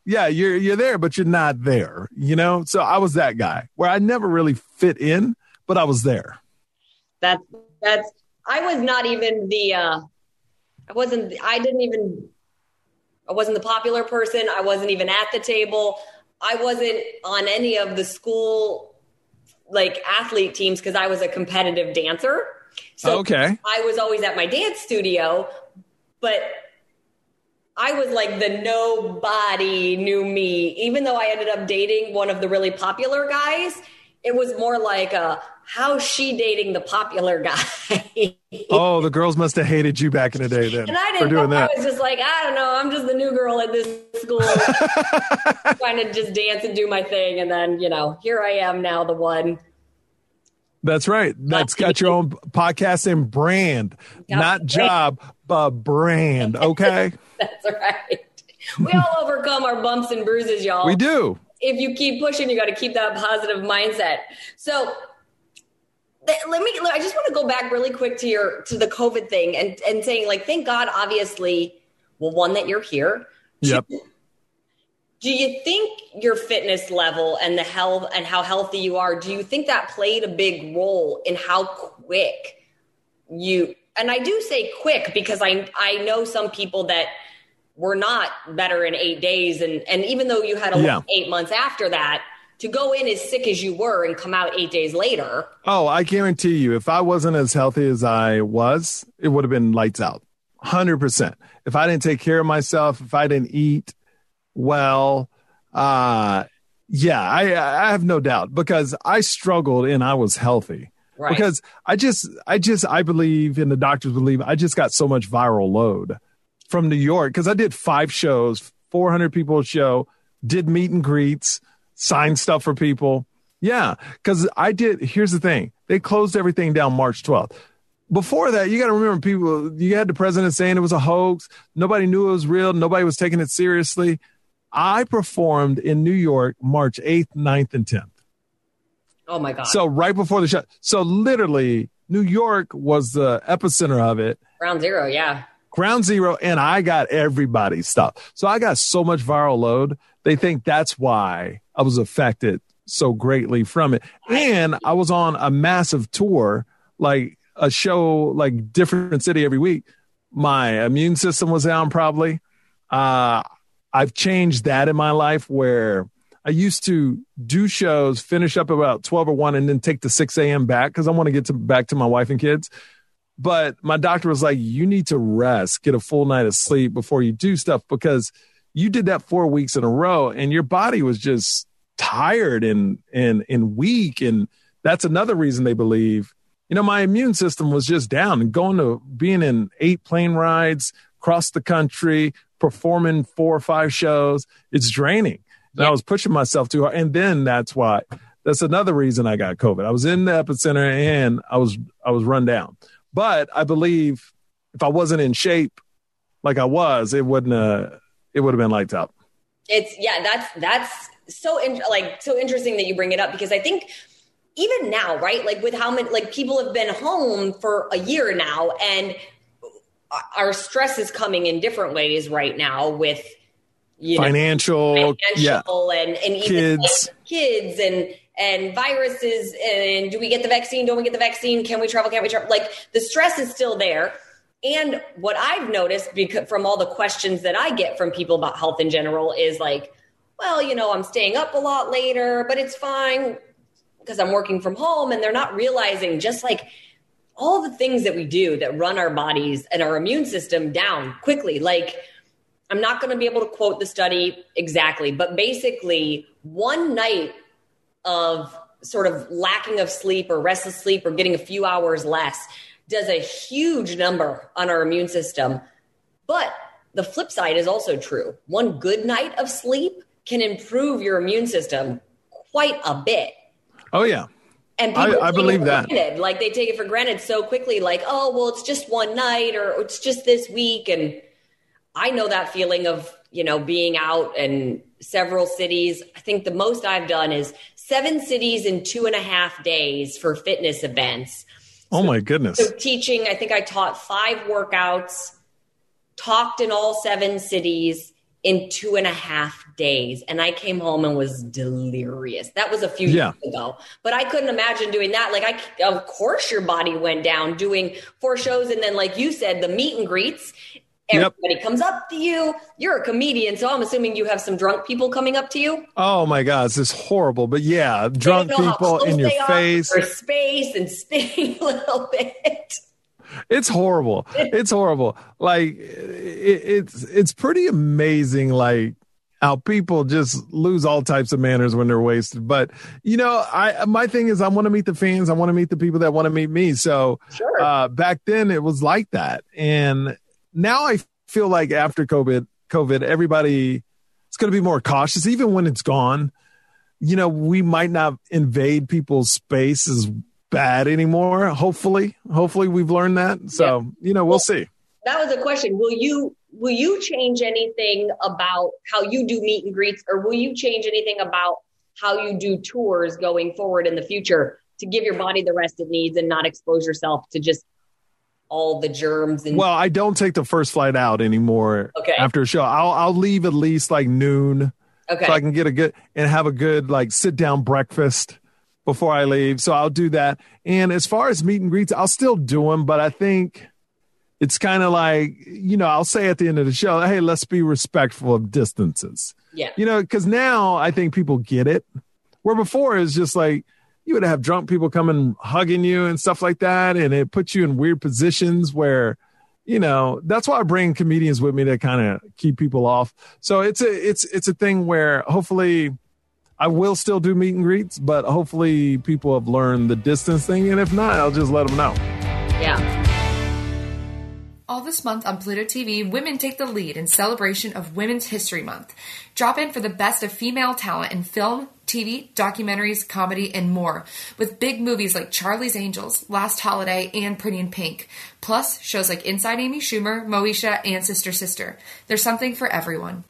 Yeah. You're, you're there, but you're not there, you know? So I was that guy where I never really fit in, but I was there. That's, that's, I was not even the, uh, I wasn't, I didn't even, I wasn't the popular person. I wasn't even at the table. I wasn't on any of the school, like athlete teams, because I was a competitive dancer. So okay. I was always at my dance studio, but I was like the nobody knew me. Even though I ended up dating one of the really popular guys, it was more like a, how's she dating the popular guy? Oh, the girls must have hated you back in the day then. And I didn't know. I was just like, I don't know. I'm just the new girl at this school. Trying to just dance and do my thing. And then, you know, here I am now, the one. That's right. That's got your own podcast and brand. Got Not brand. job, but brand. Okay? That's right. We all overcome our bumps and bruises, y'all. We do. If you keep pushing, you got to keep that positive mindset. So... Let me, I just want to go back really quick to your, to the COVID thing and, and saying like, thank God, obviously, well, one, that you're here. Yep. Do, do you think your fitness level and the health and how healthy you are, do you think that played a big role in how quick you, and I do say quick because I, I know some people that were not better in eight days. And, and even though you had a yeah. eight months after that, to go in as sick as you were and come out eight days later. Oh, I guarantee you, if I wasn't as healthy as I was, it would have been lights out, one hundred percent. If I didn't take care of myself, if I didn't eat well, uh, yeah, I, I have no doubt because I struggled and I was healthy. Right. Because I just, I just, I believe, and the doctors believe, I just got so much viral load from New York because I did five shows, four hundred people a show, did meet and greets, sign stuff for people. Yeah. Cause I did. Here's the thing. They closed everything down March twelfth. Before that, you got to remember people, you had the president saying it was a hoax. Nobody knew it was real. Nobody was taking it seriously. I performed in New York, March eighth, ninth and tenth. Oh my God. So right before the shut. So literally New York was the epicenter of it. Ground zero. Yeah. Ground zero. And I got everybody's stuff. So I got so much viral load. They think that's why I was affected so greatly from it. And I was on a massive tour, like a show, like different city every week. My immune system was down probably. Uh, I've changed that in my life where I used to do shows, finish up about twelve or one and then take the six a.m. back because I want to get to back to my wife and kids. But my doctor was like, you need to rest, get a full night of sleep before you do stuff because you did that four weeks in a row and your body was just tired and, and, and weak. And that's another reason they believe, you know, my immune system was just down and going to being in eight plane rides across the country, performing four or five shows. It's draining. And yeah. I was pushing myself too hard. And then that's why, that's another reason I got COVID. I was in the epicenter and I was, I was run down, but I believe if I wasn't in shape, like I was, it wouldn't uh, it would have been lights out. It's yeah, that's that's so in, like so interesting that you bring it up, because I think even now, right? Like with how many like people have been home for a year now, and our stress is coming in different ways right now with you know, financial, financial yeah. and, and even kids, like kids and and viruses, and do we get the vaccine? Don't we get the vaccine? Can we travel? Can't we travel? Like the stress is still there. And what I've noticed because from all the questions that I get from people about health in general is like, well, you know, I'm staying up a lot later, but it's fine because I'm working from home. And they're not realizing just like all the things that we do that run our bodies and our immune system down quickly. Like I'm not going to be able to quote the study exactly, but basically one night of sort of lacking of sleep or restless sleep or getting a few hours less does a huge number on our immune system. But the flip side is also true. One good night of sleep can improve your immune system quite a bit. Oh, yeah. And people I, I believe that. Granted. Like they take it for granted so quickly, like, oh, well, it's just one night or it's just this week. And I know that feeling of, you know, being out in several cities. I think the most I've done is seven cities in two and a half days for fitness events. Oh, so, my goodness. So teaching, I think I taught five workouts, talked in all seven cities in two and a half days. And I came home and was delirious. That was a few yeah. years ago, but I couldn't imagine doing that. Like I, of course your body went down doing four shows. And then like you said, the meet and greets, everybody yep. comes up to you. You're a comedian. So I'm assuming you have some drunk people coming up to you. Oh my God, this is horrible. But yeah, drunk people in your face, space and spitting a little bit. It's horrible. It's horrible. Like it, it's, it's pretty amazing. Like how people just lose all types of manners when they're wasted. But you know, I, my thing is I want to meet the fans. I want to meet the people that want to meet me. So sure. uh, back then it was like that. And now I feel like after COVID, COVID, everybody is going to be more cautious, even when it's gone. You know, we might not invade people's space as bad anymore. Hopefully, hopefully we've learned that. So, yeah. you know, we'll, well see. That was a question. Will you, will you change anything about how you do meet and greets, or will you change anything about how you do tours going forward in the future to give your body the rest it needs and not expose yourself to just all the germs? And well, I don't take the first flight out anymore. Okay. After a show, I'll, I'll leave at least like noon. Okay. So I can get a good and have a good, like sit down breakfast before I leave. So I'll do that. And as far as meet and greets, I'll still do them, but I think it's kind of like, you know, I'll say at the end of the show, hey, let's be respectful of distances. Yeah. You know, cause now I think people get it, where before it was just like, you would have drunk people coming, hugging you and stuff like that. And it puts you in weird positions where, you know, that's why I bring comedians with me to kind of keep people off. So it's a, it's, it's a thing where hopefully I will still do meet and greets, but hopefully people have learned the distance thing. And if not, I'll just let them know. Yeah. All this month on Pluto T V, women take the lead in celebration of Women's History Month. Drop in for the best of female talent in film, T V, documentaries, comedy, and more, with big movies like Charlie's Angels, Last Holiday, and Pretty in Pink. Plus, shows like Inside Amy Schumer, Moesha, and Sister Sister. There's something for everyone.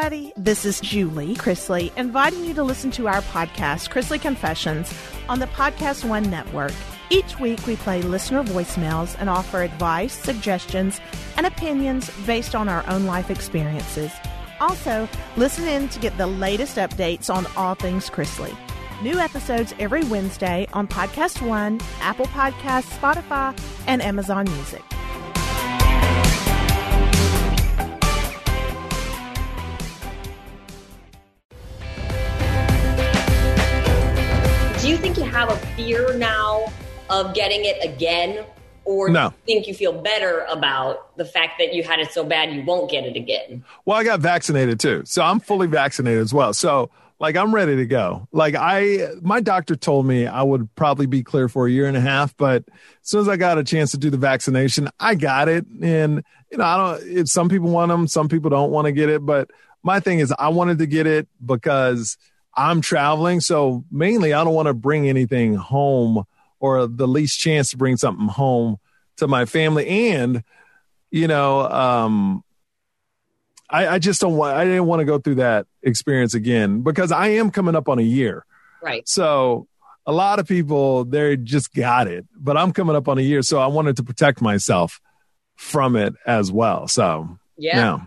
Everybody. This is Julie Chrisley, inviting you to listen to our podcast, Chrisley Confessions, on the Podcast One network. Each week, we play listener voicemails and offer advice, suggestions, and opinions based on our own life experiences. Also, listen in to get the latest updates on all things Chrisley. New episodes every Wednesday on Podcast One, Apple Podcasts, Spotify, and Amazon Music. Do you think you have a fear now of getting it again, or no. do you think you feel better about the fact that you had it so bad you won't get it again? Well, I got vaccinated too, so I'm fully vaccinated as well. So, like, I'm ready to go. Like, I, my doctor told me I would probably be clear for a year and a half, but as soon as I got a chance to do the vaccination, I got it. And you know, I don't. If some people want them, some people don't want to get it. But my thing is, I wanted to get it because I'm traveling, so mainly I don't want to bring anything home or the least chance to bring something home to my family. And, you know, um, I, I just don't want, I didn't want to go through that experience again, because I am coming up on a year. Right. So a lot of people, they just got it, but I'm coming up on a year. So I wanted to protect myself from it as well. So, yeah. yeah.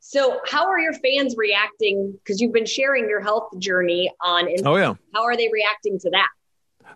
So how are your fans reacting? Because you've been sharing your health journey on Instagram. Oh, yeah. How are they reacting to that?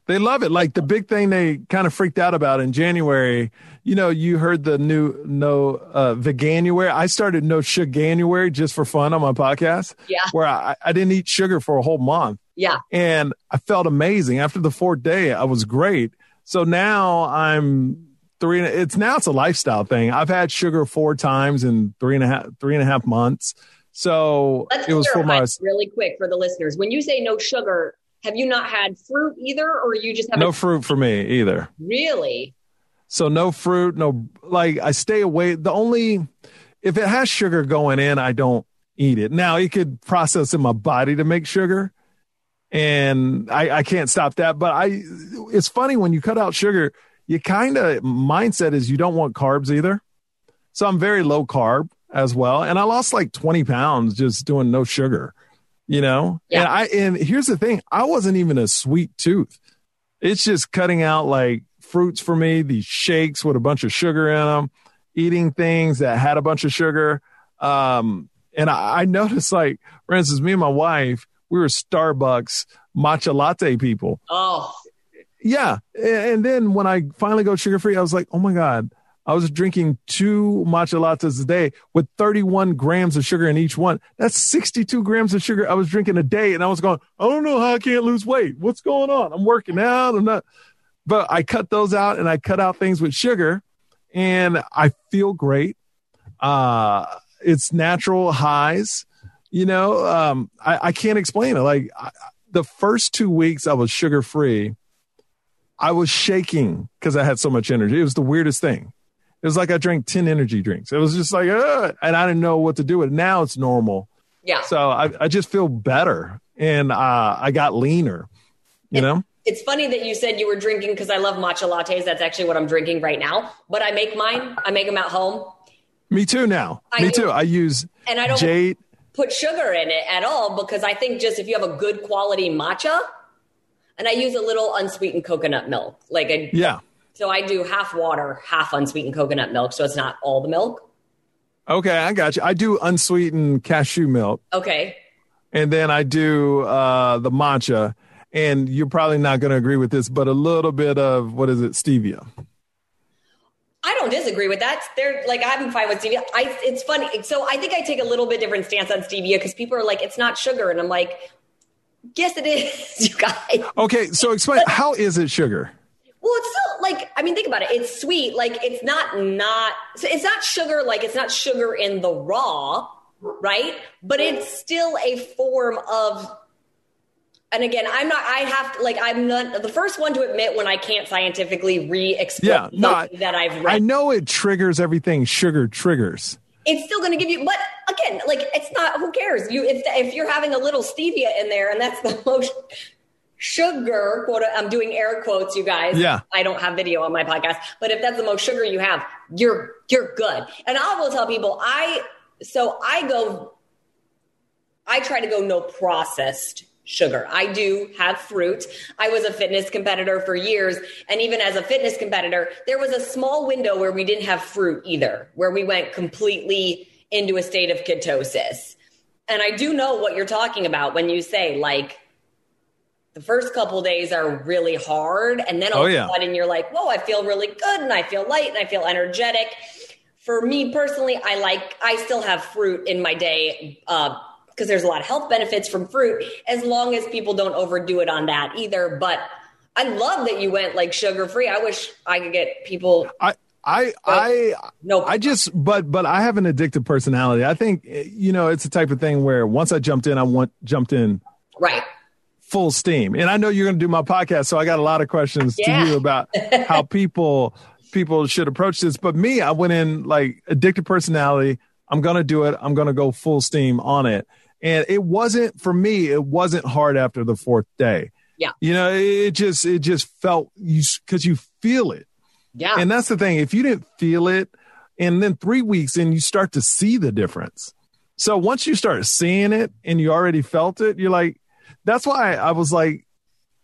They love it. Like, the big thing they kind of freaked out about in January, you know, you heard the new no uh, veganuary. I started no suganuary just for fun on my podcast. Yeah. Where I, I didn't eat sugar for a whole month. Yeah. And I felt amazing. After the fourth day, I was great. So now I'm three. It's now it's a lifestyle thing. I've had sugar four times in three and a half, three and a half months. So Let's it was for my really quick for the listeners. When you say no sugar, have you not had fruit either, or you just have no fruit for me either? Really? So no fruit, no, like I stay away. The only, if it has sugar going in, I don't eat it. Now it could process in my body to make sugar, and I, I can't stop that. But I, it's funny when you cut out sugar, you kind of mindset is you don't want carbs either. So I'm very low carb as well. And I lost like twenty pounds just doing no sugar. You know, yeah. and I, and here's the thing. I wasn't even a sweet tooth. It's just cutting out like fruits for me, these shakes with a bunch of sugar in them, eating things that had a bunch of sugar. Um, and I, I noticed, like, for instance, me and my wife, we were Starbucks matcha latte people. Oh yeah. And then when I finally go sugar free, I was like, oh my God, I was drinking two matcha lattes a day with thirty-one grams of sugar in each one. That's sixty-two grams of sugar I was drinking a day. And I was going, I don't know how I can't lose weight. What's going on? I'm working out. I'm not. But I cut those out, and I cut out things with sugar, and I feel great. Uh, it's natural highs. You know, um, I, I can't explain it. Like I, the first two weeks I was sugar free, I was shaking because I had so much energy. It was the weirdest thing. It was like I drank ten energy drinks. It was just like, uh, and I didn't know what to do with it. Now it's normal. Yeah. So I, I just feel better. And uh, I got leaner, you it, know? It's funny that you said you were drinking, because I love matcha lattes. That's actually what I'm drinking right now. But I make mine. I make them at home. Me too now. I Me do. too. I use and I don't jade. put sugar in it at all, because I think just if you have a good quality matcha, and I use a little unsweetened coconut milk. Like a, yeah. So I do half water, half unsweetened coconut milk. So it's not all the milk. Okay, I got you. I do unsweetened cashew milk. Okay. And then I do uh, the matcha. And you're probably not going to agree with this, but a little bit of, what is it, stevia? I don't disagree with that. They're, like, I'm fine with stevia. I, it's funny. So I think I take a little bit different stance on stevia, because people are like, it's not sugar. And I'm like, yes, it is, you guys. Okay, so explain, how is it sugar? Well, it's still like, I mean, think about it. It's sweet. Like, it's not, not, it's not sugar. Like, it's not sugar in the raw, right? But it's still a form of, and again, I'm not, I have to, like, I'm not the first one to admit when I can't scientifically re-explain yeah, no, that I've read. I know it triggers everything sugar triggers. It's still going to give you, but again, like, it's not, who cares? You, if, if you're having a little stevia in there, and that's the most sugar, quote, I'm doing air quotes, you guys. Yeah. I don't have video on my podcast, but if that's the most sugar you have, you're, you're good. And I will tell people, I, so I go, I try to go no processed sugar. I do have fruit. I was a fitness competitor for years. And even as a fitness competitor, there was a small window where we didn't have fruit either, where we went completely into a state of ketosis. And I do know what you're talking about when you say, like, the first couple of days are really hard. And then all oh, of a yeah. sudden you're like, whoa, I feel really good. And I feel light, and I feel energetic. For me personally, I like, I still have fruit in my day because uh, there's a lot of health benefits from fruit, as long as people don't overdo it on that either. But I love that you went like sugar free. I wish I could get people. I, I, I, no, I just, but, but I have an addictive personality. I think, you know, it's the type of thing where once I jumped in, I want jumped in. Right. Full steam. And I know you're going to do my podcast, so I got a lot of questions yeah. to you about how people people should approach this. But me, I went in like addicted personality. I'm going to do it. I'm going to go full steam on it. And it wasn't, for me, it wasn't hard after the fourth day. Yeah. You know, it just, it just felt, you, cause you feel it. Yeah. And that's the thing. If you didn't feel it, and then three weeks and you start to see the difference. So once you start seeing it and you already felt it, you're like, that's why I was like,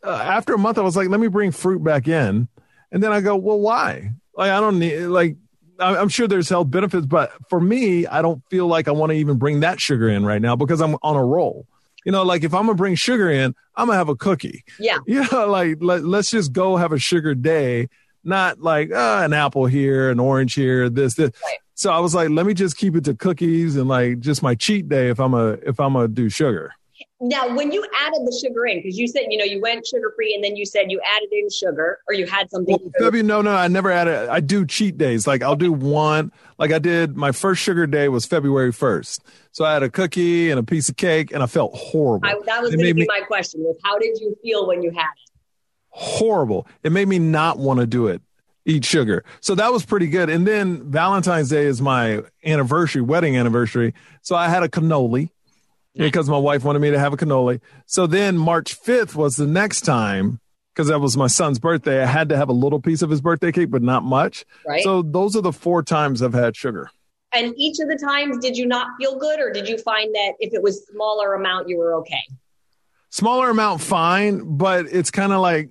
uh, after a month, I was like, let me bring fruit back in. And then I go, well, why? Like, I don't need, like, I'm sure there's health benefits, but for me, I don't feel like I want to even bring that sugar in right now because I'm on a roll. You know, like if I'm going to bring sugar in, I'm going to have a cookie. Yeah. You know, like let, let's just go have a sugar day, not like uh, an apple here, an orange here, this, this. Right. So I was like, let me just keep it to cookies and like just my cheat day if I'm a, if I'm going to do sugar. Now, when you added the sugar in, because you said, you know, you went sugar-free and then you said you added in sugar or you had something. Well, no, no, I never added. I do cheat days. Like I'll okay. do one. Like I did. My first sugar day was February first. So I had a cookie and a piece of cake and I felt horrible. I, that was going to be me, my question was how did you feel when you had it? Horrible. It made me not want to do it. Eat sugar. So that was pretty good. And then Valentine's Day is my anniversary, wedding anniversary. So I had a cannoli. Because my wife wanted me to have a cannoli. So then March fifth was the next time, because that was my son's birthday. I had to have a little piece of his birthday cake, but not much. Right. So those are the four times I've had sugar. And each of the times, did you not feel good? Or did you find that if it was smaller amount, you were okay? Smaller amount, fine. But it's kind of like,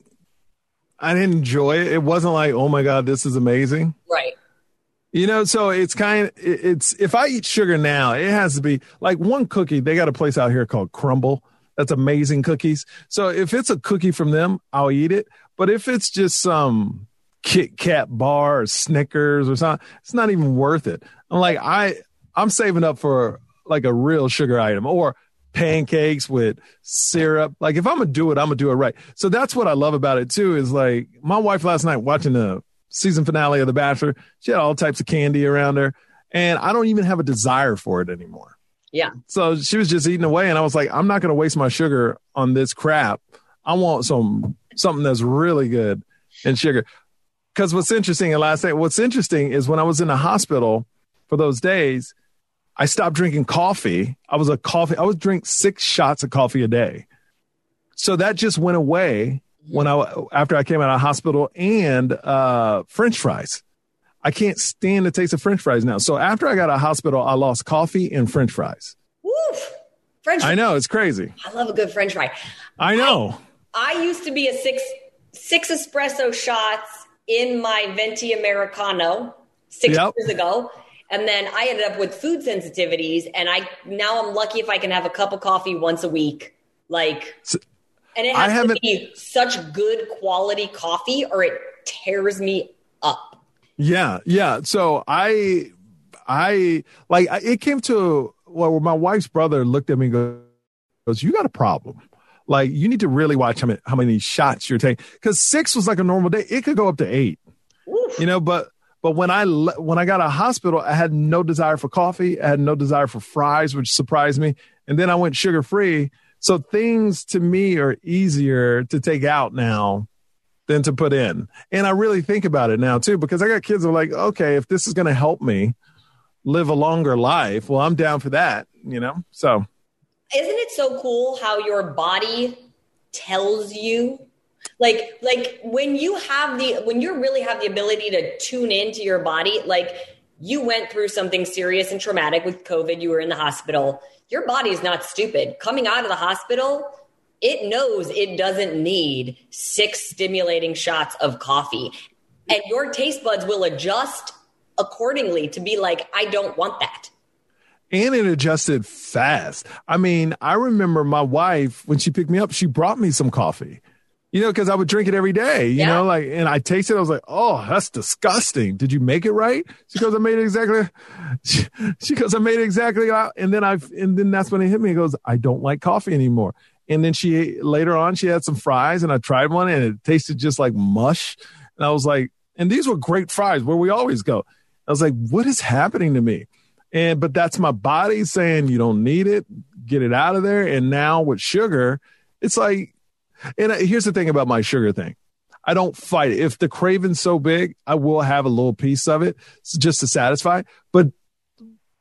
I didn't enjoy it. It wasn't like, oh my God, this is amazing. Right. You know, so it's kind of, it's, if I eat sugar now, it has to be like one cookie. They got a place out here called Crumble. That's amazing cookies. So if it's a cookie from them, I'll eat it. But if it's just some Kit Kat bar or Snickers or something, it's not even worth it. I'm like, I, I'm saving up for like a real sugar item or pancakes with syrup. Like if I'm going to do it, I'm going to do it right. So that's what I love about it too, is like my wife last night watching the season finale of The Bachelor, she had all types of candy around her and I don't even have a desire for it anymore. Yeah. So she was just eating away and I was like, I'm not going to waste my sugar on this crap. I want some, something that's really good in sugar. Cause what's interesting and last thing, what's interesting is when I was in the hospital for those days, I stopped drinking coffee. I was a coffee. I would drink six shots of coffee a day. So that just went away. When I, after I came out of hospital and uh, French fries, I can't stand the taste of French fries now. So after I got out of hospital, I lost coffee and French fries. Woof! French fries. I know, it's crazy. I love a good French fry. I know. I, I used to be a six, six espresso shots in my venti Americano six yep. years ago. And then I ended up with food sensitivities. And I, now I'm lucky if I can have a cup of coffee once a week. Like... So, and it has to be such good quality coffee or it tears me up. Yeah. Yeah. So I, I like, I, it came to, well, my wife's brother looked at me and goes, you got a problem. Like you need to really watch how many, how many shots you're taking. Cause six was like a normal day. It could go up to eight, Oof. you know, but, but when I, when I got out of hospital, I had no desire for coffee. I had no desire for fries, which surprised me. And then I went sugar free. So things to me are easier to take out now than to put in. And I really think about it now, too, because I got kids who are like, OK, if this is going to help me live a longer life, well, I'm down for that, you know, so. Isn't it so cool how your body tells you? Like like when you have the when you really have the ability to tune into your body, like you went through something serious and traumatic with COVID. You were in the hospital. Your body's not stupid. Coming out of the hospital, it knows it doesn't need six stimulating shots of coffee. And your taste buds will adjust accordingly to be like, I don't want that. And it adjusted fast. I mean, I remember my wife, when she picked me up, she brought me some coffee, you know, because I would drink it every day, you yeah. know, like, and I tasted it. I was like, oh, that's disgusting. Did you make it right? She goes, I made it exactly. She, she goes, I made it exactly. And then I, and then that's when it hit me. It goes, I don't like coffee anymore. And then she, later on, she had some fries and I tried one and it tasted just like mush. And I was like, and these were great fries where we always go. I was like, what is happening to me? And, but that's my body saying, you don't need it, get it out of there. And now with sugar, it's like, and here's the thing about my sugar thing. I don't fight it. If the craving's so big, I will have a little piece of it just to satisfy, but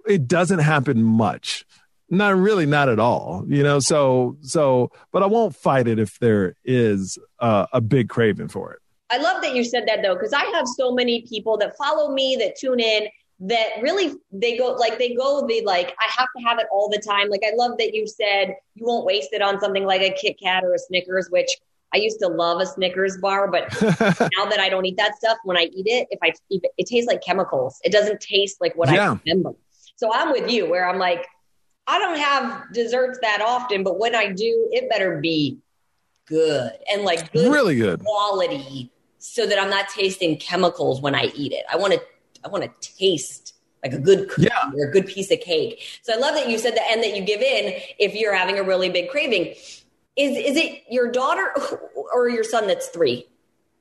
it doesn't happen much. Not really, not at all, you know. So, so, but I won't fight it if there is uh, a big craving for it. I love that you said that though, because I have so many people that follow me that tune in that really they go like they go the like I have to have it all the time. Like I love that you said you won't waste it on something like a Kit Kat or a Snickers, which I used to love a Snickers bar, but now that I don't eat that stuff, when I eat it, if I eat it, it tastes like chemicals. It doesn't taste like what yeah. I remember. So I'm with you where I'm like, I don't have desserts that often, but when I do, it better be good and like good, really good quality so that I'm not tasting chemicals when I eat it. I want to, I want to taste like a good cookie yeah. or a good piece of cake. So I love that you said that and that you give in if you're having a really big craving. Is, is it your daughter or your son that's three?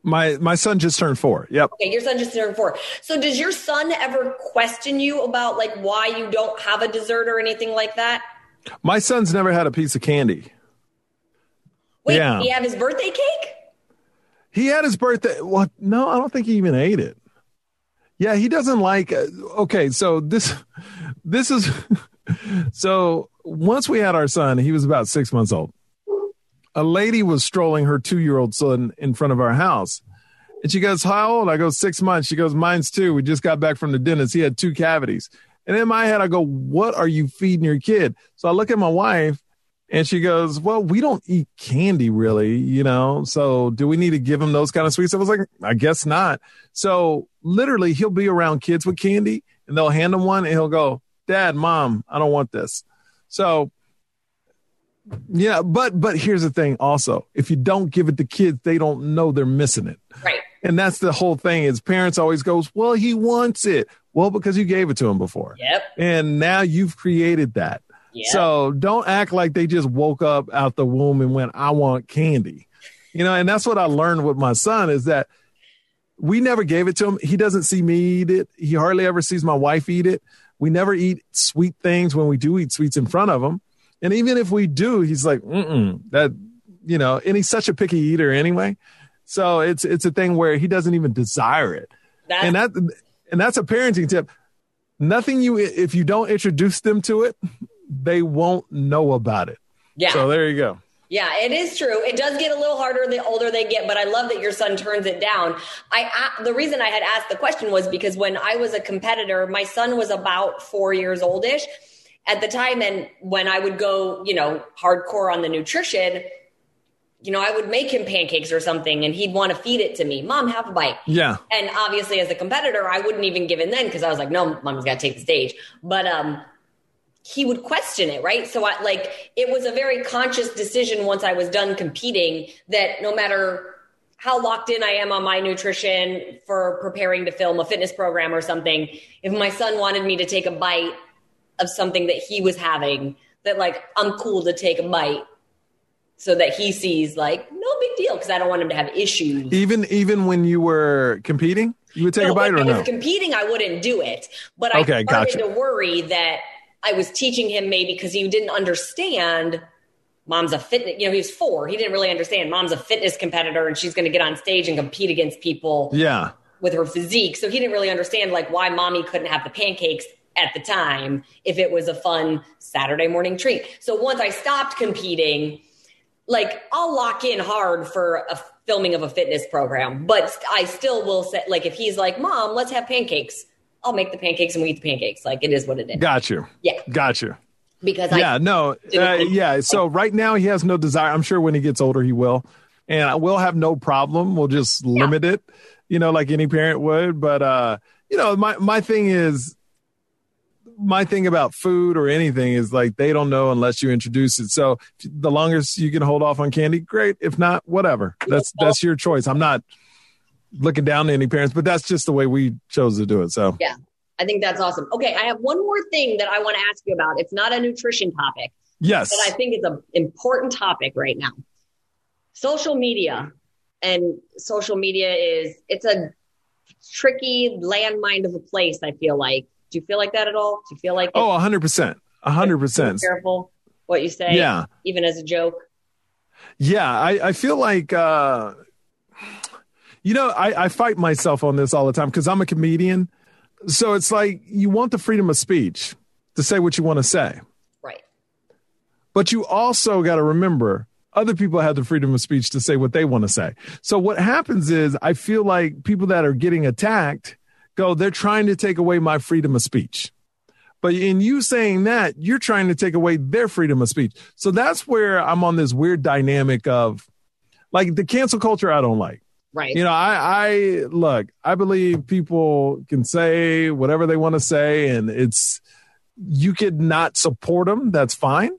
My my son just turned four. Yep. Okay, your son just turned four. So does your son ever question you about like why you don't have a dessert or anything like that? My son's never had a piece of candy. Wait, yeah. did he have his birthday cake? He had his birthday. Well, no, I don't think he even ate it. Yeah, he doesn't like. Okay, so this this is. So once we had our son, he was about six months old. A lady was strolling her two-year-old son in front of our house. And she goes, how old? I go, six months. She goes, mine's two. We just got back from the dentist. He had two cavities. And in my head, I go, what are you feeding your kid? So I look at my wife and she goes, well, we don't eat candy really, you know, so do we need to give him those kind of sweets? I was like, I guess not. So literally he'll be around kids with candy and they'll hand him one and he'll go, Dad, Mom, I don't want this. So yeah, but but here's the thing also. If you don't give it to kids, they don't know they're missing it. Right. And that's the whole thing is parents always goes, well, he wants it. Well, because you gave it to him before. Yep. And now you've created that. Yep. So don't act like they just woke up out the womb and went, I want candy. You know, and that's what I learned with my son is that we never gave it to him. He doesn't see me eat it. He hardly ever sees my wife eat it. We never eat sweet things when we do eat sweets in front of him. And even if we do, he's like, mm-mm, that, you know, and he's such a picky eater anyway. So it's it's a thing where he doesn't even desire it. That's- and that and that's a parenting tip. Nothing you if you don't introduce them to it, they won't know about it. Yeah. So there you go. Yeah, it is true. It does get a little harder the older they get, but I love that your son turns it down. I, I the reason I had asked the question was because when I was a competitor, my son was about four years old-ish. At the time, and when I would go, you know, hardcore on the nutrition, you know, I would make him pancakes or something and he'd want to feed it to me. Mom, have a bite. Yeah. And obviously as a competitor, I wouldn't even give in then because I was like, no, Mom's got to take the stage. But um, he would question it, right? So I, like it was a very conscious decision once I was done competing that no matter how locked in I am on my nutrition for preparing to film a fitness program or something, if my son wanted me to take a bite of something that he was having that like, I'm cool to take a bite so that he sees like, no big deal. Cause I don't want him to have issues. Even, even when you were competing, you would take no, a bite or I no? was competing, I wouldn't do it, but okay, I started gotcha. to worry that I was teaching him maybe cause he didn't understand Mom's a fitness, you know, he was four. He didn't really understand Mom's a fitness competitor and she's going to get on stage and compete against people yeah. with her physique. So he didn't really understand like why Mommy couldn't have the pancakes at the time, if it was a fun Saturday morning treat. So once I stopped competing, like I'll lock in hard for a filming of a fitness program, but I still will say like, if he's like, Mom, let's have pancakes. I'll make the pancakes and we eat the pancakes. Like it is what it is. Got you. Yeah. Got you. Because yeah, I no. Uh, yeah. So right now he has no desire. I'm sure when he gets older, he will, and I will have no problem. We'll just yeah. limit it, you know, like any parent would. But uh, you know, my, my thing is, my thing about food or anything is like, they don't know unless you introduce it. So the longest you can hold off on candy, great. If not, whatever, that's, that's your choice. I'm not looking down to any parents, but that's just the way we chose to do it. So yeah, I think that's awesome. Okay. I have one more thing that I want to ask you about. It's not a nutrition topic. Yes. But I think it's an important topic right now. Social media and social media is, it's a tricky landmine of a place. I feel like, do you feel like that at all? Do you feel like it? Oh, a hundred percent, a hundred percent. Careful what you say. Yeah. Even as a joke. Yeah. I, I feel like, uh, you know, I, I fight myself on this all the time cause I'm a comedian. So it's like, you want the freedom of speech to say what you want to say. Right. But you also got to remember, other people have the freedom of speech to say what they want to say. So what happens is, I feel like people that are getting attacked go, they're trying to take away my freedom of speech. But in you saying that, you're trying to take away their freedom of speech. So that's where I'm on this weird dynamic of, like, the cancel culture I don't like. Right. You know, I, I look, I believe people can say whatever they want to say, and it's, you could not support them. That's fine.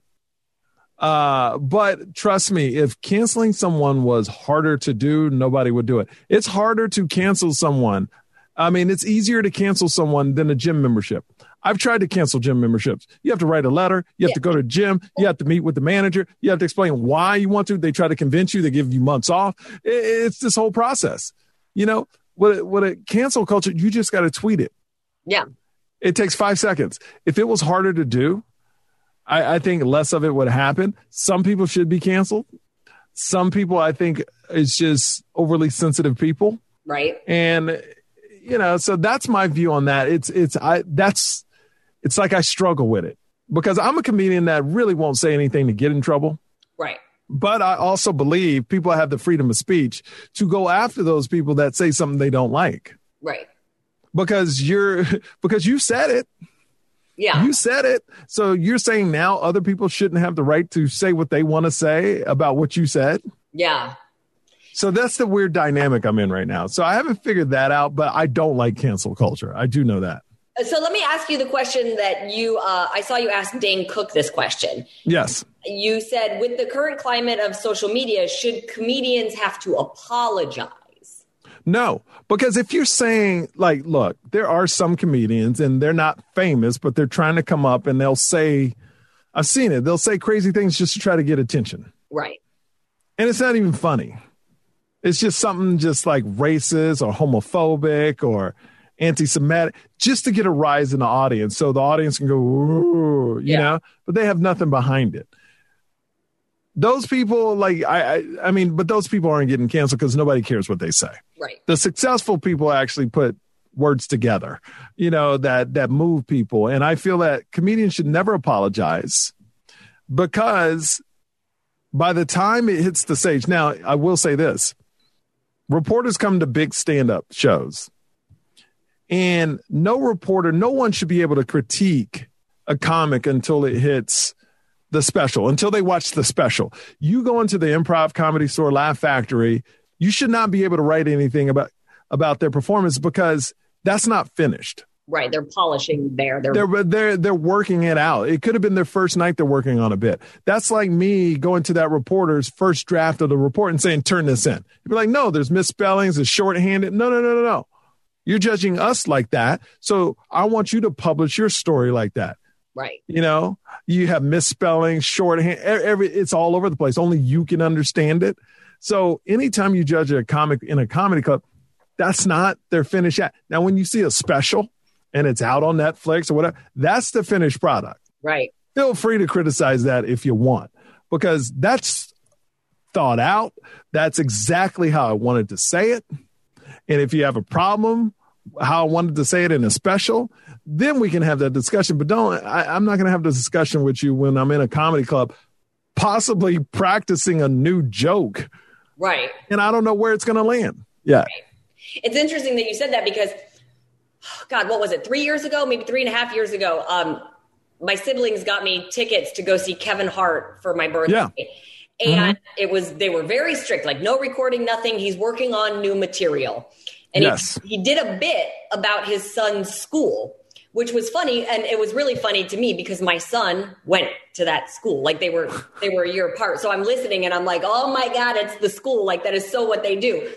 Uh, but trust me, if canceling someone was harder to do, nobody would do it. It's harder to cancel someone. I mean, it's easier to cancel someone than a gym membership. I've tried to cancel gym memberships. You have to write a letter. You have yeah. to go to the gym. You have to meet with the manager. You have to explain why you want to. They try to convince you. They give you months off. It's this whole process. You know, with a, with a cancel culture, you just got to tweet it. Yeah. It takes five seconds. If it was harder to do, I, I think less of it would happen. Some people should be canceled. Some people, I think, it's just overly sensitive people. Right. And, you know, so that's my view on that. It's, it's, I, that's, it's like I struggle with it because I'm a comedian that really won't say anything to get in trouble. Right. But I also believe people have the freedom of speech to go after those people that say something they don't like. Right. Because you're, because you said it. Yeah. You said it. So you're saying now other people shouldn't have the right to say what they want to say about what you said. Yeah. So that's the weird dynamic I'm in right now. So I haven't figured that out, but I don't like cancel culture. I do know that. So let me ask you the question that you, uh, I saw you ask Dane Cook this question. Yes. You said, with the current climate of social media, should comedians have to apologize? No, because if you're saying, like, look, there are some comedians and they're not famous, but they're trying to come up and they'll say, I've seen it. They'll say crazy things just to try to get attention. Right. And it's not even funny. It's just something just like racist or homophobic or anti-Semitic, just to get a rise in the audience. So the audience can go, ooh, you yeah. know, but they have nothing behind it. Those people, like, I, I, I mean, but those people aren't getting canceled because nobody cares what they say. Right. The successful people actually put words together, you know, that, that move people. And I feel that comedians should never apologize because by the time it hits the stage. Now, I will say this. Reporters come to big stand-up shows. And no reporter, no one should be able to critique a comic until it hits the special, until they watch the special. You go into the Improv Comedy Store, Laugh Factory, you should not be able to write anything about, about their performance because that's not finished. Right. They're polishing there. They're, they're, they're, they're working it out. It could have been their first night they're working on a bit. That's like me going to that reporter's first draft of the report and saying, turn this in. You'd be like, no, there's misspellings, it's shorthanded. No, no, no, no, no. You're judging us like that. So I want you to publish your story like that. Right. You know, you have misspelling, shorthand, every, it's all over the place. Only you can understand it. So anytime you judge a comic in a comedy club, that's not their finished act. Now, when you see a special and it's out on Netflix or whatever, that's the finished product. Right. Feel free to criticize that if you want, because that's thought out. That's exactly how I wanted to say it. And if you have a problem, how I wanted to say it in a special, then we can have that discussion. But don't, I, I'm not going to have the discussion with you when I'm in a comedy club, possibly practicing a new joke. Right. And I don't know where it's going to land. Yeah. Right. It's interesting that you said that because, God, what was it? Three years ago, maybe three and a half years ago, um, my siblings got me tickets to go see Kevin Hart for my birthday. Yeah. And mm-hmm. it was, they were very strict, like no recording, nothing. He's working on new material. And yes. he, he did a bit about his son's school, which was funny. And it was really funny to me because my son went to that school. Like they were, they were a year apart. So I'm listening and I'm like, oh my God, it's the school. Like that is so what they do.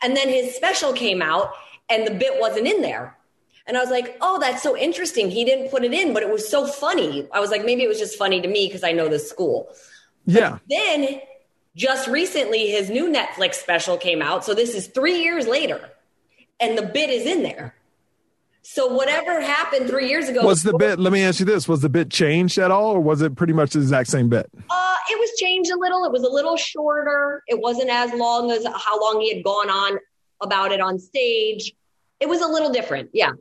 And then his special came out and the bit wasn't in there. And I was like, oh, that's so interesting. He didn't put it in, but it was so funny. I was like, maybe it was just funny to me because I know this school. Yeah. But then just recently his new Netflix special came out. So this is three years later and the bit is in there. So whatever happened three years ago. Was the bit, let me ask you this, was the bit changed at all or was it pretty much the exact same bit? Uh, it was changed a little. It was a little shorter. It wasn't as long as how long he had gone on about it on stage. It was a little different. Yeah.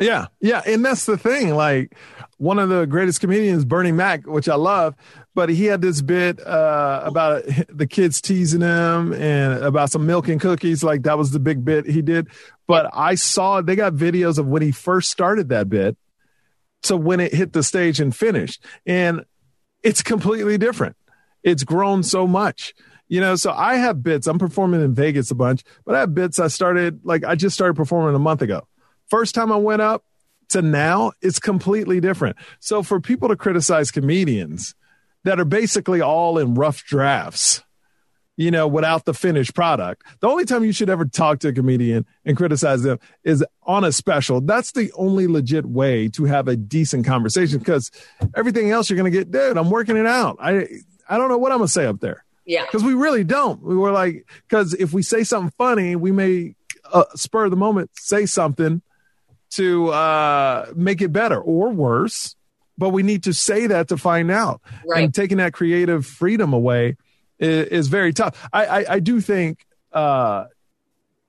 Yeah, yeah, and that's the thing. Like, one of the greatest comedians, Bernie Mac, which I love, but he had this bit uh, about the kids teasing him and about some milk and cookies. Like, that was the big bit he did. But I saw they got videos of when he first started that bit to when it hit the stage and finished, and it's completely different. It's grown so much. You know, so I have bits. I'm performing in Vegas a bunch, but I have bits I started, like, I just started performing a month ago. First time I went up to now, it's completely different. So for people to criticize comedians that are basically all in rough drafts, you know, without the finished product, the only time you should ever talk to a comedian and criticize them is on a special. That's the only legit way to have a decent conversation, because everything else you're going to get, dude, I'm working it out. I I don't know what I'm going to say up there. Yeah. Because we really don't. We were like, because if we say something funny, we may uh, spur of the moment say something to uh, make it better or worse. But we need to say that to find out. Right. And taking that creative freedom away is, is very tough. I, I, I do think uh,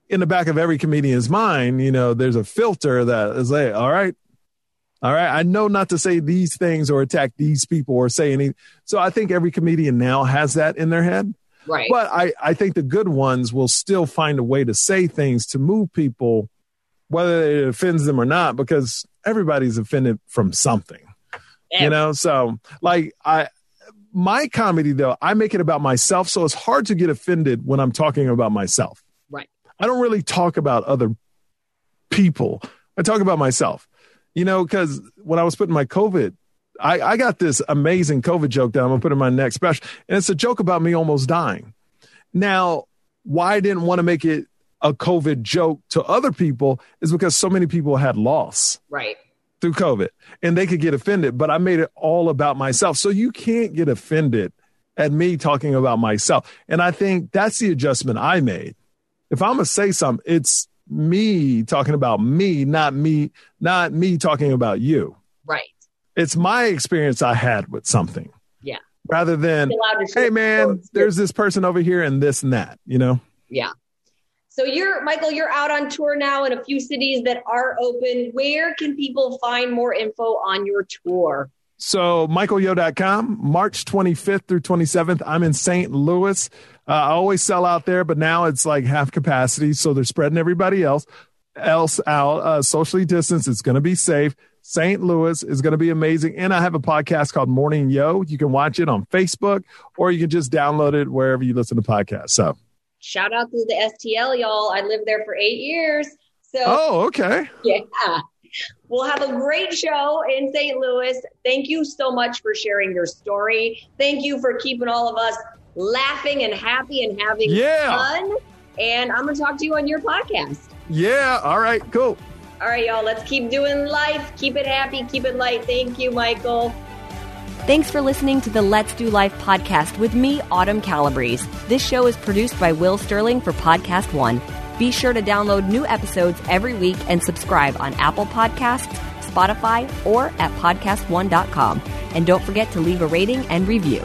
in the back of every comedian's mind, you know, there's a filter that is like, all right, all right, I know not to say these things or attack these people or say any. So I think every comedian now has that in their head. Right. But I, I think the good ones will still find a way to say things to move people, whether it offends them or not, because everybody's offended from something, yeah. You know? So like I, my comedy though, I make it about myself. So it's hard to get offended when I'm talking about myself. Right. I don't really talk about other people. I talk about myself. You know, because when I was putting my COVID, I, I got this amazing COVID joke that I'm going to put in my next special. And it's a joke about me almost dying. Now, why I didn't want to make it a COVID joke to other people is because so many people had loss right through COVID and they could get offended. But I made it all about myself. So you can't get offended at me talking about myself. And I think that's the adjustment I made. If I'm going to say something, it's me talking about me, not me, not me talking about you. Right. It's my experience I had with something. Yeah. Rather than, hey man, there's this person over here and this and that, you know? Yeah. So you're, Michael, you're out on tour now in a few cities that are open. Where can people find more info on your tour? So michael yo dot com, March twenty-fifth through twenty-seventh. I'm in Saint Louis. Uh, I always sell out there, but now it's like half capacity. So they're spreading everybody else else out. Uh, socially distanced. It's going to be safe. Saint Louis is going to be amazing. And I have a podcast called Morning Yo. You can watch it on Facebook or you can just download it wherever you listen to podcasts. So shout out to the S T L, y'all. I lived there for eight years. So oh, okay. Yeah. We'll have a great show in Saint Louis. Thank you so much for sharing your story. Thank you for keeping all of us laughing and happy and having yeah. fun. And I'm going to talk to you on your podcast. Yeah. All right. Cool. All right, y'all. Let's keep doing life. Keep it happy. Keep it light. Thank you, Michael. Thanks for listening to the Let's Do Life podcast with me, Autumn Calabrese. This show is produced by Will Sterling for Podcast One. Be sure to download new episodes every week and subscribe on Apple Podcasts, Spotify, or at podcast one dot com. And don't forget to leave a rating and review.